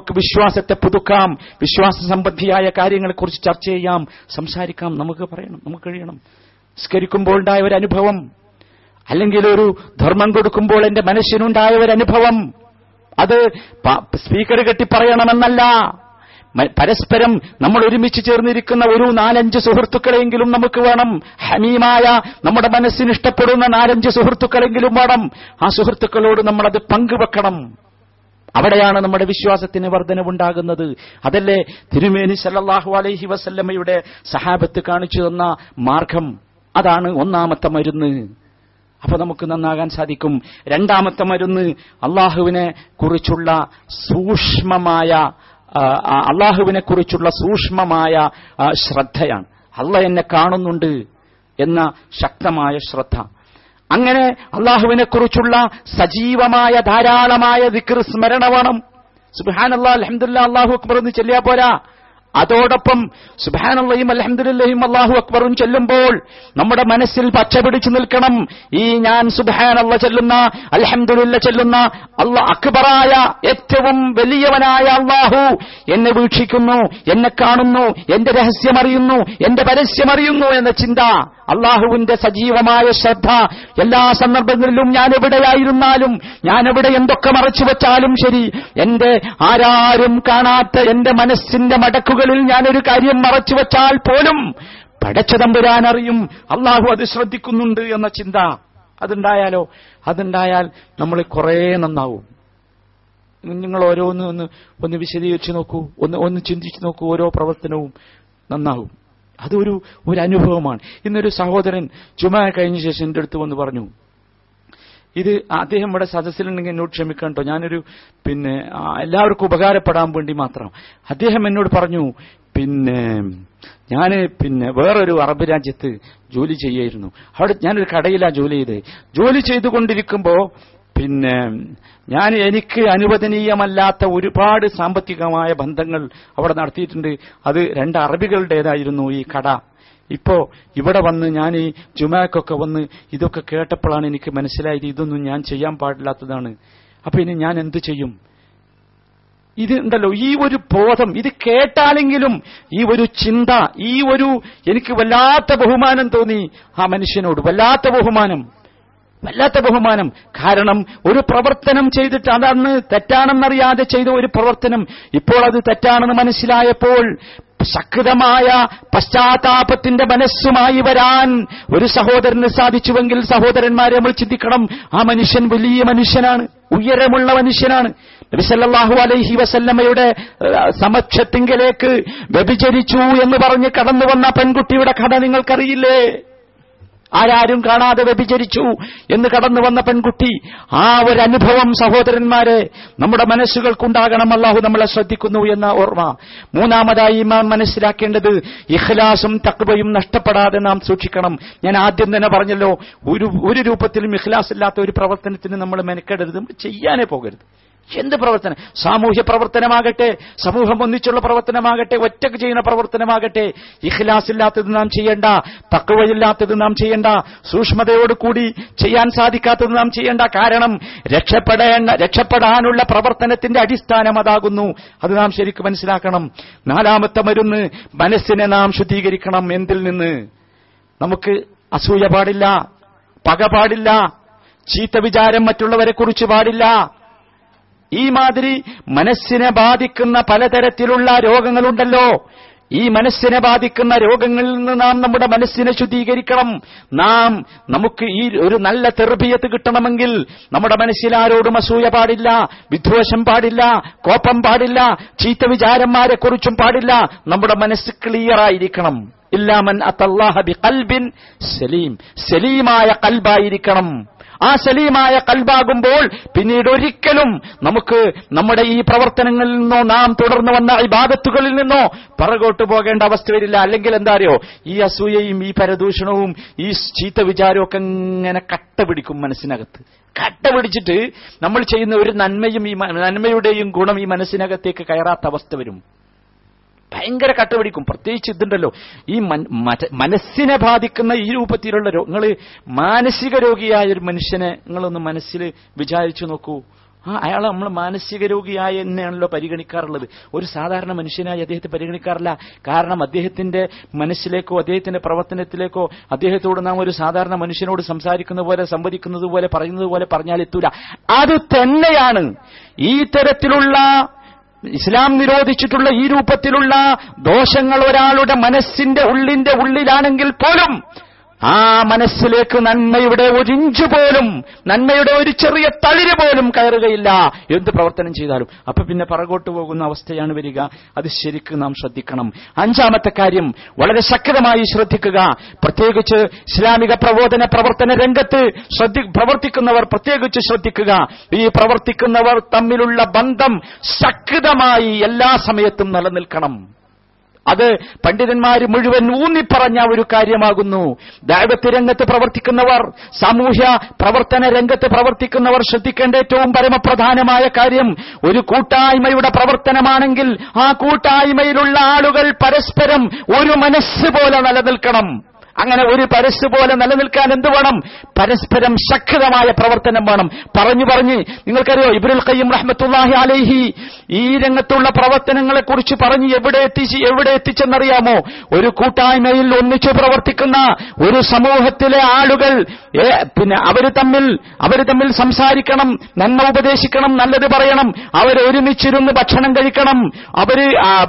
നമുക്ക് വിശ്വാസത്തെ പുതുക്കാം, വിശ്വാസ സംബന്ധിയായ കാര്യങ്ങളെക്കുറിച്ച് ചർച്ച ചെയ്യാം, സംസാരിക്കാം. നമുക്ക് കഴിയണം. സ്കരിക്കുമ്പോൾ ഉണ്ടായ ഒരു അനുഭവം, അല്ലെങ്കിൽ ഒരു ധർമ്മം കൊടുക്കുമ്പോൾ എന്റെ മനസ്സിനുണ്ടായ ഒരു അനുഭവം, അത് സ്പീക്കർ കെട്ടി പറയണമെന്നല്ല, പരസ്പരം നമ്മൾ ഒരുമിച്ച് ചേർന്നിരിക്കുന്ന ഒരു 4-5 സുഹൃത്തുക്കളെങ്കിലും നമുക്ക് വേണം. ഹമീമായ, നമ്മുടെ മനസ്സിന് ഇഷ്ടപ്പെടുന്ന 4-5 സുഹൃത്തുക്കളെങ്കിലും വേണം. ആ സുഹൃത്തുക്കളോട് നമ്മളത് പങ്കുവെക്കണം. അവിടെയാണ് നമ്മുടെ വിശ്വാസത്തിന് വർധനവുണ്ടാകുന്നത്. അതല്ലേ തിരുമേനി സല്ലല്ലാഹു അലൈഹി വസല്ലമയുടെ സഹാബത്ത് കാണിച്ചു തന്ന മാർഗം? അതാണ് ഒന്നാമത്തെ മരുന്ന്. അപ്പൊ നമുക്ക് നന്നാകാൻ സാധിക്കും. രണ്ടാമത്തെ മരുന്ന് അല്ലാഹുവിനെ കുറിച്ചുള്ള സൂക്ഷ്മമായ ശ്രദ്ധയാണ്. അല്ലാഹ് എന്നെ കാണുന്നുണ്ട് എന്ന ശക്തമായ ശ്രദ്ധ. അങ്ങനെ അള്ളാഹുവിനെക്കുറിച്ചുള്ള സജീവമായ ധാരാളമായ ദിക്ർ, സ്മരണ വേണം. സുബ്ഹാനല്ലാഹ്, അൽഹംദുലില്ലാഹ്, അല്ലാഹു അക്ബർ എന്ന് ചൊല്ലിയാ പോരാ. അതോടൊപ്പം സുബ്ഹാനല്ലാഹിം അൽഹംദുലില്ലാഹിം അല്ലാഹു അക്ബറും ചൊല്ലുമ്പോൾ നമ്മുടെ മനസ്സിൽ പച്ച പിടിച്ചു നിൽക്കണം ഈ ഞാൻ സുബ്ഹാനല്ലാഹ് ചൊല്ലുന്ന, അൽഹംദുലില്ലാഹ് ചൊല്ലുന്ന, അല്ലാഹു അക്ബറായ ഏറ്റവും വലിയവനായ അല്ലാഹു എന്നെ വീക്ഷിക്കുന്നു, എന്നെ കാണുന്നു, എന്റെ രഹസ്യമറിയുന്നു, എന്റെ പരസ്യമറിയുന്നു എന്ന ചിന്ത, അല്ലാഹുവിന്റെ സജീവമായ ശ്രദ്ധ എല്ലാ സന്ദർഭങ്ങളിലും, ഞാൻ എവിടെയായിരുന്നാലും, ഞാൻ എവിടെ എന്തൊക്കെ മറച്ചു വെച്ചാലും ശരി, എന്റെ ആരാരും കാണാത്ത എന്റെ മനസ്സിന്റെ മടക്കുകൾ ഞാനൊരു കാര്യം മറച്ചു വച്ചാൽ പോലും പടച്ച തമ്പുരാൻ അറിയും, അള്ളാഹു അത് ശ്രദ്ധിക്കുന്നുണ്ട് എന്ന ചിന്ത അതുണ്ടായാൽ നമ്മൾ കുറേ നന്നാവും. നിങ്ങൾ ഓരോന്ന് ഒന്ന് വിശദീകരിച്ചു നോക്കൂ, ഒന്ന് ചിന്തിച്ചു നോക്കൂ, ഓരോ പ്രവർത്തനവും നന്നാവും. അതൊരു അനുഭവമാണ്. ഇന്നൊരു സഹോദരൻ ജുമാ കഴിഞ്ഞ ശേഷം എന്റെ അടുത്ത് വന്ന് പറഞ്ഞു, ഇത് അദ്ദേഹം ഇവിടെ സദസ്സിലുണ്ടെങ്കിൽ എന്നോട് ക്ഷമിക്കണം കേട്ടോ, ഞാനൊരു എല്ലാവർക്കും ഉപകാരപ്പെടാൻ വേണ്ടി മാത്രം. അദ്ദേഹം എന്നോട് പറഞ്ഞു, ഞാൻ വേറൊരു അറബ് രാജ്യത്ത് ജോലി ചെയ്യായിരുന്നു. അവിടെ ഞാനൊരു കടയിലാണ് ജോലി ചെയ്തുകൊണ്ടിരിക്കുമ്പോ എനിക്ക് അനുവദനീയമല്ലാത്ത ഒരുപാട് സാമ്പത്തികമായ ബന്ധങ്ങൾ അവിടെ നടത്തിയിട്ടുണ്ട്. അത് രണ്ട് അറബികളുടേതായിരുന്നു ഈ കട. ഇപ്പോ ഇവിടെ വന്ന് ഞാൻ ഈ ജുമാക്കൊക്കെ വന്ന് ഇതൊക്കെ കേട്ടപ്പോഴാണ് എനിക്ക് മനസ്സിലായത് ഇതൊന്നും ഞാൻ ചെയ്യാൻ പാടില്ലാത്തതാണ്. അപ്പൊ ഇനി ഞാൻ എന്ത് ചെയ്യും? ഇത് ഉണ്ടല്ലോ, ഈ ഒരു ബോധം, ഇത് കേട്ടാലെങ്കിലും ഈ ഒരു ചിന്ത, എനിക്ക് വല്ലാത്ത ബഹുമാനം തോന്നി ആ മനുഷ്യനോട്, വല്ലാത്ത ബഹുമാനം. കാരണം ഒരു പ്രവർത്തനം ചെയ്തിട്ട് അതന്ന് തെറ്റാണെന്നറിയാതെ ചെയ്ത ഒരു പ്രവർത്തനം ഇപ്പോൾ അത് തെറ്റാണെന്ന് മനസ്സിലായപ്പോൾ ശക്തമായ പശ്ചാത്താപത്തിന്റെ മനസ്സുമായി വരാൻ ഒരു സഹോദരന് സാധിച്ചുവെങ്കിൽ സഹോദരന്മാരെ നമ്മൾ ചിന്തിക്കണം. ആ മനുഷ്യൻ വലിയ മനുഷ്യനാണ്, ഉയരമുള്ള മനുഷ്യനാണ്. നബി സല്ലല്ലാഹു അലൈഹി വസല്ലമയുടെ സമക്ഷത്തിങ്കിലേക്ക് വ്യഭിചരിച്ചു എന്ന് പറഞ്ഞ് കടന്നു വന്ന പെൺകുട്ടിയുടെ കഥ നിങ്ങൾക്കറിയില്ലേ? ആരാരും കാണാതെ വ്യഭിചരിച്ചു എന്ന് കടന്നു വന്ന പെൺകുട്ടി. ആ ഒരു അനുഭവം സഹോദരന്മാരെ നമ്മുടെ മനസ്സുകൾക്കുണ്ടാകണം. അല്ലാഹു നമ്മളെ ശ്രദ്ധിക്കുന്നു എന്ന ഓർമ്മ. മൂന്നാമതായി ഇമാം മനസ്സിലാക്കേണ്ടത് ഇഖ്ലാസും തഖ്വയും നഷ്ടപ്പെടാതെ നാം സൂക്ഷിക്കണം. ഞാൻ ആദ്യം തന്നെ പറഞ്ഞല്ലോ, ഒരു രൂപത്തിലും ഇഖ്ലാസ് ഇല്ലാത്ത ഒരു പ്രവർത്തനത്തിന് നമ്മൾ മെനക്കെടരുത്, നമ്മൾ ചെയ്യാനേ പോകരുത്. എന്ത് പ്രവർത്തനം, സാമൂഹ്യ പ്രവർത്തനമാകട്ടെ, സമൂഹം ഒന്നിച്ചുള്ള പ്രവർത്തനമാകട്ടെ, ഒറ്റക്ക് ചെയ്യുന്ന പ്രവർത്തനമാകട്ടെ, ഇഖ്ലാസ് ഇല്ലാത്തത് നാം ചെയ്യേണ്ട, തഖ്വയില്ലാത്തത് നാം ചെയ്യേണ്ട, സൂക്ഷ്മതയോടുകൂടി ചെയ്യാൻ സാധിക്കാത്തത് നാം ചെയ്യേണ്ട. കാരണം രക്ഷപ്പെടാനുള്ള പ്രവർത്തനത്തിന്റെ അടിസ്ഥാനം അതാകുന്നു. അത് നാം ശരിക്കും മനസ്സിലാക്കണം. നാലാമത്തെ മരുന്ന്, മനസ്സിനെ നാം ശുദ്ധീകരിക്കണം. എന്തിൽ നിന്ന്? നമുക്ക് അസൂയ പാടില്ല, പക പാടില്ല, ചീത്ത വിചാരം മറ്റുള്ളവരെ കുറിച്ച് പാടില്ല. ഈ മാതിരി മനസ്സിനെ ബാധിക്കുന്ന പലതരത്തിലുള്ള രോഗങ്ങളുണ്ടല്ലോ. ഈ മനസ്സിനെ ബാധിക്കുന്ന രോഗങ്ങളിൽ നിന്ന് നാം നമ്മുടെ മനസ്സിനെ ശുദ്ധീകരിക്കണം. നമുക്ക് ഈ ഒരു നല്ല തെർബിയത്ത് കിട്ടണമെങ്കിൽ നമ്മുടെ മനസ്സിൽ ആരോടും അസൂയ പാടില്ല, വിദ്വേഷം പാടില്ല, കോപം പാടില്ല, ചീത്ത വിചാരന്മാരെ കുറിച്ചും പാടില്ല. നമ്മുടെ മനസ്സ് ക്ലിയർ ആയിരിക്കണം. ഇല്ലാ മൻ അത്തല്ലാഹ ബിഖൽബിൻ സലീം, സലീമായ ഖൽബായിരിക്കണം. ആ സലീമായ കൽബാകുമ്പോൾ പിന്നീട് ഒരിക്കലും നമുക്ക് നമ്മുടെ ഈ പ്രവർത്തനങ്ങളിൽ നിന്നോ നാം തുടർന്നു വന്ന ഇബാദത്തുകളിൽ നിന്നോ പുറകോട്ട് പോകേണ്ട അവസ്ഥ വരില്ല. അല്ലെങ്കിൽ എന്താറിയോ, ഈ അസൂയയും ഈ പരദൂഷണവും ഈ ചീത്ത വിചാരവും ഒക്കെ ഇങ്ങനെ കട്ട പിടിക്കും മനസ്സിനകത്ത്. കട്ട പിടിച്ചിട്ട് നമ്മൾ ചെയ്യുന്ന ഒരു നന്മയും ഈ നന്മയുടെയും ഗുണം ഈ മനസ്സിനകത്തേക്ക് കയറാത്ത അവസ്ഥ വരും. ഭയങ്കര കട്ട പിടിക്കും. പ്രത്യേകിച്ച് ഇതുണ്ടല്ലോ, ഈ മനസ്സിനെ ബാധിക്കുന്ന ഈ രൂപത്തിലുള്ള നിങ്ങൾ മാനസിക രോഗിയായ ഒരു മനുഷ്യനെ നിങ്ങളൊന്ന് മനസ്സിൽ വിചാരിച്ചു നോക്കൂ. അയാൾ നമ്മൾ മാനസിക രോഗിയായി തന്നെയാണല്ലോ പരിഗണിക്കാറുള്ളത്. ഒരു സാധാരണ മനുഷ്യനായി അദ്ദേഹത്തെ പരിഗണിക്കാറില്ല. കാരണം അദ്ദേഹത്തിന്റെ മനസ്സിലേക്കോ അദ്ദേഹത്തിന്റെ പ്രവർത്തനത്തിലേക്കോ അദ്ദേഹത്തോട് നാം ഒരു സാധാരണ മനുഷ്യനോട് സംസാരിക്കുന്ന പോലെ, സംവദിക്കുന്നത് പോലെ, പറയുന്നത് പോലെ പറഞ്ഞാൽ എത്തൂല. അത് തന്നെയാണ് ഈ തരത്തിലുള്ള ഇസ്ലാം നിരോധിച്ചിട്ടുള്ള ഈ രൂപത്തിലുള്ള ദോഷങ്ങൾ. ഒരാളുടെ മനസ്സിന്റെ ഉള്ളിലാണെങ്കിൽ പോലും ആ മനസ്സിലേക്ക് നന്മയുടെ ഒരു ഇഞ്ച് പോലും, നന്മയുടെ ഒരു ചെറിയ തളിര് പോലും കയറുകയില്ല എന്ത് പ്രവർത്തനം ചെയ്താലും. അപ്പൊ പിന്നെ പുറകോട്ട് പോകുന്ന അവസ്ഥയാണ് വരിക. അത് ശരിക്കും നാം ശ്രദ്ധിക്കണം. അഞ്ചാമത്തെ കാര്യം വളരെ ശക്തമായി ശ്രദ്ധിക്കുക. പ്രത്യേകിച്ച് ഇസ്ലാമിക പ്രവർത്തന രംഗത്ത് പ്രവർത്തിക്കുന്നവർ പ്രത്യേകിച്ച് ശ്രദ്ധിക്കുക. ഈ പ്രവർത്തിക്കുന്നവർ തമ്മിലുള്ള ബന്ധം ശക്തമായി എല്ലാ സമയത്തും നിലനിൽക്കണം. അത് പണ്ഡിതന്മാർ മുഴുവൻ ഊന്നിപ്പറഞ്ഞ ഒരു കാര്യമാകുന്നു. ദഅവത്ത് രംഗത്ത് പ്രവർത്തിക്കുന്നവർ, സാമൂഹ്യ പ്രവർത്തന രംഗത്ത് പ്രവർത്തിക്കുന്നവർ ശ്രദ്ധിക്കേണ്ട ഏറ്റവും പരമപ്രധാനമായ കാര്യം, ഒരു കൂട്ടായ്മയുടെ പ്രവർത്തനമാണെങ്കിൽ ആ കൂട്ടായ്മയിലുള്ള ആളുകൾ പരസ്പരം ഒരു മനസ്സ് പോലെ നിലനിൽക്കണം. അങ്ങനെ ഒരു പരസ്സ് പോലെ നിലനിൽക്കാൻ എന്ത് വേണം? പരസ്പരം ശക്തമായ പ്രവർത്തനം വേണം. പറഞ്ഞ് നിങ്ങൾക്കറിയോ, ഇബ്നുൽ ഖയ്യിം റഹ്മത്തുള്ളാഹി അലൈഹി ഈ രംഗത്തുള്ള പ്രവർത്തനങ്ങളെ കുറിച്ച് പറഞ്ഞ് എവിടെ എത്തിച്ചെന്നറിയാമോ? ഒരു കൂട്ടായ്മയിൽ ഒന്നിച്ചു പ്രവർത്തിക്കുന്ന ഒരു സമൂഹത്തിലെ ആളുകൾ അവർ തമ്മിൽ സംസാരിക്കണം, നന്മ ഉപദേശിക്കണം, നല്ലത് പറയണം, അവരൊരുമിച്ചിരുന്ന് ഭക്ഷണം കഴിക്കണം, അവര്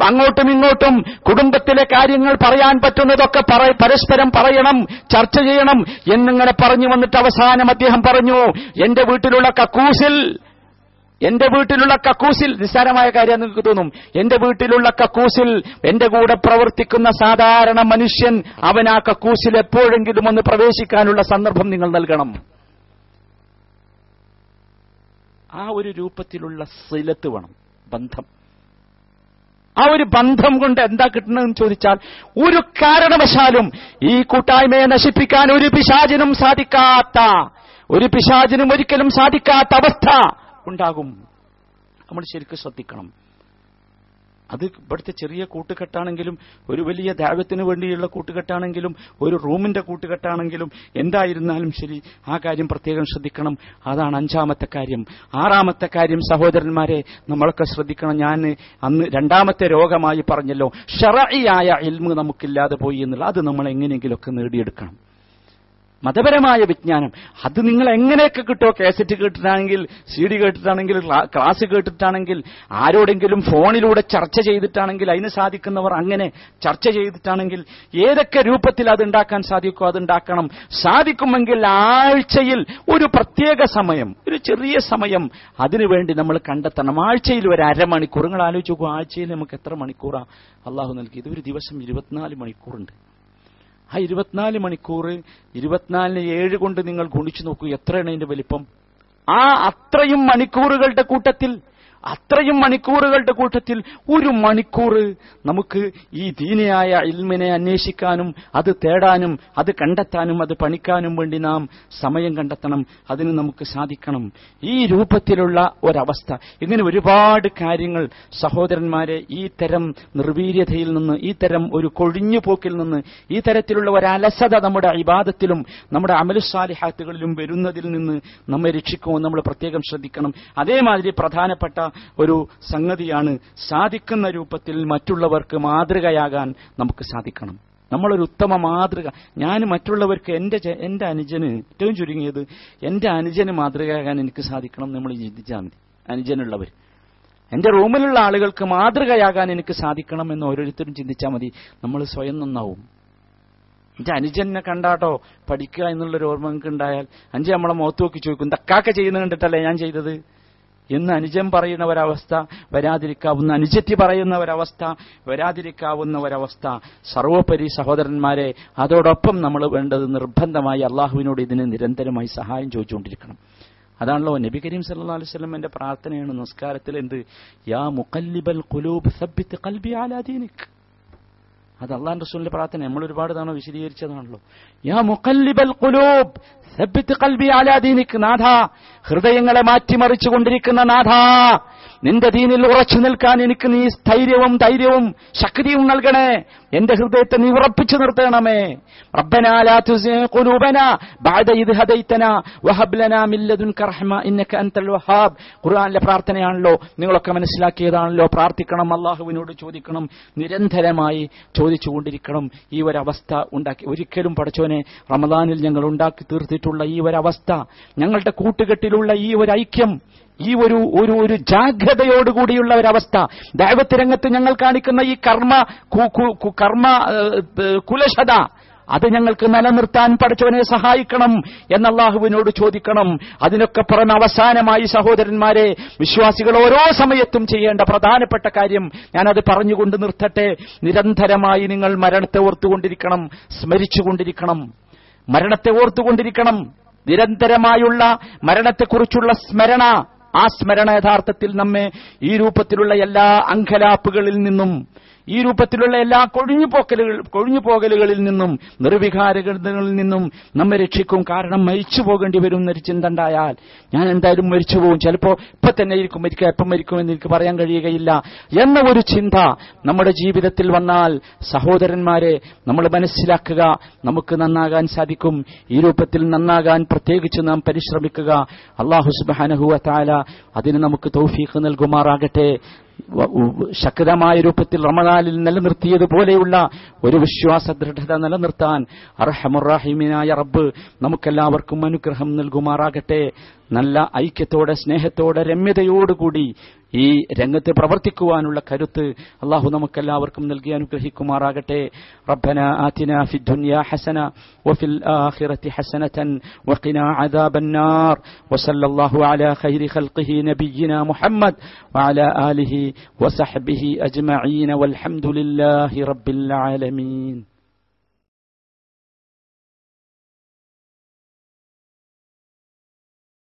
അങ്ങോട്ടും ഇങ്ങോട്ടും കുടുംബത്തിലെ കാര്യങ്ങൾ പറയാൻ പറ്റുന്നതൊക്കെ പരസ്പരം പറയണം, ചർച്ച ചെയ്യണം എന്നിങ്ങനെ പറഞ്ഞു വന്നിട്ട് അവസാനം അദ്ദേഹം പറഞ്ഞു, എന്റെ വീട്ടിലുള്ള കക്കൂസിൽ നിസ്സാരമായ കാര്യം നിങ്ങൾക്ക് തോന്നും, എന്റെ വീട്ടിലുള്ള കക്കൂസിൽ എന്റെ കൂടെ പ്രവർത്തിക്കുന്ന സാധാരണ മനുഷ്യൻ അവൻ ആ കക്കൂസിൽ എപ്പോഴെങ്കിലും ഒന്ന് പ്രവേശിക്കാനുള്ള സന്ദർഭം നിങ്ങൾ നൽകണം. ആ ഒരു രൂപത്തിലുള്ള സിലത്ത് വേണം, ബന്ധം. ആ ഒരു ബന്ധം കൊണ്ട് എന്താ കിട്ടണമെന്ന് ചോദിച്ചാൽ, ഒരു കാരണവശാലും ഈ കൂട്ടായ്മയെ നശിപ്പിക്കാൻ ഒരു പിശാചിനും ഒരിക്കലും സാധിക്കാത്ത അവസ്ഥ ഉണ്ടാകും. നമ്മൾ ശരിക്കും ശ്രദ്ധിക്കണം. അത് ഇവിടുത്തെ ചെറിയ കൂട്ടുകെട്ടാണെങ്കിലും, ഒരു വലിയ ദഅവത്തിന് വേണ്ടിയുള്ള കൂട്ടുകെട്ടാണെങ്കിലും, ഒരു റൂമിന്റെ കൂട്ടുകെട്ടാണെങ്കിലും, എന്തായിരുന്നാലും ശരി, ആ കാര്യം പ്രത്യേകം ശ്രദ്ധിക്കണം. അതാണ് അഞ്ചാമത്തെ കാര്യം. ആറാമത്തെ കാര്യം സഹോദരന്മാരെ, നമ്മളൊക്കെ ശ്രദ്ധിക്കണം. ഞാൻ അന്ന് രണ്ടാമത്തെ രോഗമായി പറഞ്ഞല്ലോ, ശറഈയായ ഇൽമ് നമുക്കില്ലാതെ പോയി എന്നുള്ള, അത് നമ്മൾ എങ്ങനെയെങ്കിലുമൊക്കെ നേടിയെടുക്കണം. മതപരമായ വിജ്ഞാനം അത് നിങ്ങൾ എങ്ങനെയൊക്കെ കിട്ടുമോ, കാസറ്റ് കേട്ടിട്ടാണെങ്കിൽ, CD കേട്ടിട്ടാണെങ്കിൽ, ക്ലാസ് കേട്ടിട്ടാണെങ്കിൽ, ആരോടെങ്കിലും ഫോണിലൂടെ ചർച്ച ചെയ്തിട്ടാണെങ്കിൽ, അതിന് സാധിക്കുന്നവർ അങ്ങനെ ചർച്ച ചെയ്തിട്ടാണെങ്കിൽ, ഏതൊക്കെ രൂപത്തിൽ അതുണ്ടാക്കാൻ സാധിക്കുമോ അതുണ്ടാക്കണം. സാധിക്കുമെങ്കിൽ ആഴ്ചയിൽ ഒരു പ്രത്യേക സമയം, ഒരു ചെറിയ സമയം അതിനുവേണ്ടി നമ്മൾ കണ്ടെത്തണം. ആഴ്ചയിൽ ഒരു അരമണിക്കൂർ. നിങ്ങൾ ആലോചിച്ച് നോക്കുക, ആഴ്ചയിൽ നമുക്ക് എത്ര മണിക്കൂറാണ് അള്ളാഹു നൽകിയത്? ഒരു ദിവസം 24 മണിക്കൂറുണ്ട്. ആ 24 മണിക്കൂർ 24/7 കൊണ്ട് നിങ്ങൾ ഗുണിച്ചു നോക്കൂ, എത്രയാണ് അതിന്റെ വലിപ്പം. ആ അത്രയും മണിക്കൂറുകളുടെ കൂട്ടത്തിൽ 1 മണിക്കൂർ നമുക്ക് ഈ ദീനിയായ ഇൽമിനെ അന്വേഷിക്കാനും അത് തേടാനും അത് കണ്ടെത്താനും അത് പഠിക്കാനും വേണ്ടി നാം സമയം കണ്ടെത്തണം. അതിന് നമുക്ക് സാധിക്കണം. ഈ രൂപത്തിലുള്ള ഒരവസ്ഥ. ഇങ്ങനെ ഒരുപാട് കാര്യങ്ങൾ സഹോദരന്മാരെ, ഈ തരം നിർവീര്യതയിൽ നിന്ന്, ഈ തരം ഒരു കൊഴിഞ്ഞുപോക്കിൽ നിന്ന്, ഈ തരത്തിലുള്ള ഒരലസത നമ്മുടെ ഇബാദത്തിലും നമ്മുടെ അമലുസ്സാലിഹാത്തുകളിലും വരുന്നതിൽ നിന്ന് നമ്മെ രക്ഷിക്കുവാൻ നമ്മൾ പ്രത്യേകം ശ്രദ്ധിക്കണം. അതേമാതിരി പ്രധാനപ്പെട്ട ഒരു സംഗതിയാണ്, സാധിക്കുന്ന രൂപത്തിൽ മറ്റുള്ളവർക്ക് മാതൃകയാകാൻ നമുക്ക് സാധിക്കണം. നമ്മളൊരു ഉത്തമ മാതൃക. ഞാൻ മറ്റുള്ളവർക്ക് ഏറ്റവും ചുരുങ്ങിയത് എന്റെ അനുജന് മാതൃകയാകാൻ എനിക്ക് സാധിക്കണം. നമ്മൾ ചിന്തിച്ചാൽ മതി. അനുജനുള്ളവർ, എന്റെ റൂമിലുള്ള ആളുകൾക്ക് മാതൃകയാകാൻ എനിക്ക് സാധിക്കണം എന്ന് ഓരോരുത്തരും ചിന്തിച്ചാൽ മതി. നമ്മൾ സ്വയം നന്നാവും. എന്റെ അനുജനെ കണ്ടാട്ടോ പഠിക്കുക എന്നുള്ളൊരു ഓർമ്മ നിങ്ങൾക്ക് ഉണ്ടായാൽ, അഞ്ച് നമ്മളെ മുഖത്ത് നോക്കി ചോദിക്കും, തക്കാക്ക ചെയ്യുന്നത് കണ്ടിട്ടല്ലേ ഞാൻ ചെയ്തത് എന്ന് അനുജൻ പറയുന്ന ഒരവസ്ഥ വരാതിരിക്കാവുന്ന, അനുജത്തി പറയുന്ന ഒരവസ്ഥ വരാതിരിക്കാവുന്ന ഒരവസ്ഥ. സർവോപരി സഹോദരന്മാരെ, അതോടൊപ്പം നമ്മൾ വേണ്ടത് നിർബന്ധമായി അള്ളാഹുവിനോട് ഇതിന് നിരന്തരമായി സഹായം ചോദിച്ചുകൊണ്ടിരിക്കണം. അതാണല്ലോ നബി കരീം സല്ലല്ലാഹു അലൈഹി വസല്ലം എന്റെ പ്രാർത്ഥനയാണ് നമസ്കാരത്തിൽ എന്ത്, യാ മുഖല്ലിബൽ ഖുലൂബ് സബ്ബിത് ഖൽബി അലാ ദീനിക്. അത് അള്ളാഹുവിന്റെ റസൂലിന്റെ പ്രാർത്ഥന നമ്മൾ ഒരുപാട് തവണ വിശദീകരിച്ചതാണല്ലോ. യാ മുഖല്ലിബൽ ഖുലൂബ് സബ്ബിത് ഖൽബി അലാ ദീനിക്. നാഥ, ഹൃദയങ്ങളെ മാറ്റിമറിച്ചുകൊണ്ടിരിക്കുന്ന നാഥ, നിന്റെ ദീനിൽ ഉറച്ചു നിൽക്കാൻ എനിക്ക് നീ ധൈര്യവും ശക്തിയും നൽകണേ. എന്റെ ഹൃദയത്തെ നീ ഉറപ്പിച്ചു നിർത്തണമേ. റബ്ബനാ ലാ തുസിഗ് ഖുലൂബനാ ബഅദ ഇദ് ഹദൈതനാ വഹബ് ലനാ മിൻ ലദുൻക റഹ്മ ഇന്നക അൻതൽ വഹാബ്. ഖുർആനിലെ പ്രാർത്ഥനയാണല്ലോ, നിങ്ങളൊക്കെ മനസ്സിലാക്കിയതാണല്ലോ. പ്രാർത്ഥിക്കണം, അള്ളാഹുവിനോട് ചോദിക്കണം, നിരന്തരമായി ചോദിച്ചുകൊണ്ടിരിക്കണം. ഈ ഒരവസ്ഥ ഉണ്ടാക്കി ഒരിക്കലും പടച്ചോനെ റമദാനിൽ ഞങ്ങൾ ഉണ്ടാക്കി തീർത്തിട്ടുള്ള ഈ ഒരവസ്ഥ, ഞങ്ങളുടെ കൂട്ടുകെട്ടിലുള്ള ഈ ഒരു ഐക്യം, ഈ ഒരു ജാഗ്രതയോടുകൂടിയുള്ള ഒരവസ്ഥ, ദഅവത്ത് രംഗത്ത് ഞങ്ങൾ കാണിക്കുന്ന ഈ കർമ്മ കുലശത, അത് ഞങ്ങൾക്ക് നിലനിർത്താൻ പടച്ചവനെ സഹായിക്കണം എന്ന് അല്ലാഹുവിനോട് ചോദിക്കണം. അതിനൊക്കെ പുറമെ അവസാനമായി സഹോദരന്മാരെ, വിശ്വാസികൾ ഓരോ സമയത്തും ചെയ്യേണ്ട പ്രധാനപ്പെട്ട കാര്യം, ഞാനത് പറഞ്ഞുകൊണ്ട് നിർത്തട്ടെ, നിരന്തരമായി നിങ്ങൾ മരണത്തെ ഓർത്തുകൊണ്ടിരിക്കണം, സ്മരിച്ചുകൊണ്ടിരിക്കണം, മരണത്തെ ഓർത്തുകൊണ്ടിരിക്കണം. നിരന്തരമായുള്ള മരണത്തെക്കുറിച്ചുള്ള സ്മരണ, ആ സ്മരണ യഥാർത്ഥത്തിൽ നമ്മെ ഈ രൂപത്തിലുള്ള എല്ലാ അങ്കലാപ്പുകളിൽ നിന്നും, ഈ രൂപത്തിലുള്ള എല്ലാ കൊഴിഞ്ഞുപോകലുകളിൽ നിന്നും നിർവികാരകളിൽ നിന്നും നമ്മെ രക്ഷിക്കും. കാരണം മരിച്ചു പോകേണ്ടി വരും എന്നൊരു ചിന്ത ഉണ്ടായാൽ ഞാൻ എന്തായാലും മരിച്ചു പോകും, ചിലപ്പോൾ ഇപ്പം തന്നെ ഇരിക്കും, മരിക്കുക എപ്പം മരിക്കുമെന്ന് എനിക്ക് പറയാൻ കഴിയുകയില്ല എന്ന ഒരു ചിന്ത നമ്മുടെ ജീവിതത്തിൽ വന്നാൽ സഹോദരന്മാരെ നമ്മൾ മനസ്സിലാക്കുക, നമുക്ക് നന്നാകാൻ സാധിക്കും. ഈ രൂപത്തിൽ നന്നാകാൻ പ്രത്യേകിച്ച് നാം പരിശ്രമിക്കുക. അല്ലാഹു സുബ്ഹാനഹു വ തആല അതിന് നമുക്ക് തൗഫീഖ് നൽകുമാറാകട്ടെ. ശക്തമായ രൂപത്തിൽ റമദാനിൽ നിലനിർത്തിയതുപോലെയുള്ള ഒരു വിശ്വാസ ദൃഢത നിലനിർത്താൻ അർഹമുർ റഹീമിനായ റബ്ബ് നമുക്കെല്ലാവർക്കും അനുഗ്രഹം നൽകുമാറാകട്ടെ. നല്ല ഐക്യത്തോടെ, സ്നേഹത്തോടെ, രമ്യതയോടുകൂടി ഈ രംഗത്ത് പ്രവർത്തിക്കുവാനുള്ള കരുത്ത് അല്ലാഹു നമുക്കെല്ലാവർക്കും നൽകി അനുഗ്രഹിക്കുമാറാകട്ടെ. റബ്ബനാ ആതിനാ ഫിദ്ദുനിയാ ഹസന വഫിൽ ആഖിറതി ഹസനതൻ വഖിനാ അദാബന്നാർ വസല്ലല്ലാഹു അലാ ഖൈരി ഖൽഖിഹി നബിയിനാ മുഹമ്മദ് വഅലാ ആലിഹി വസഹ്ബിഹി അജ്മഈന വൽഹംദുലില്ലാഹി റബ്ബിൽ ആലമീൻ.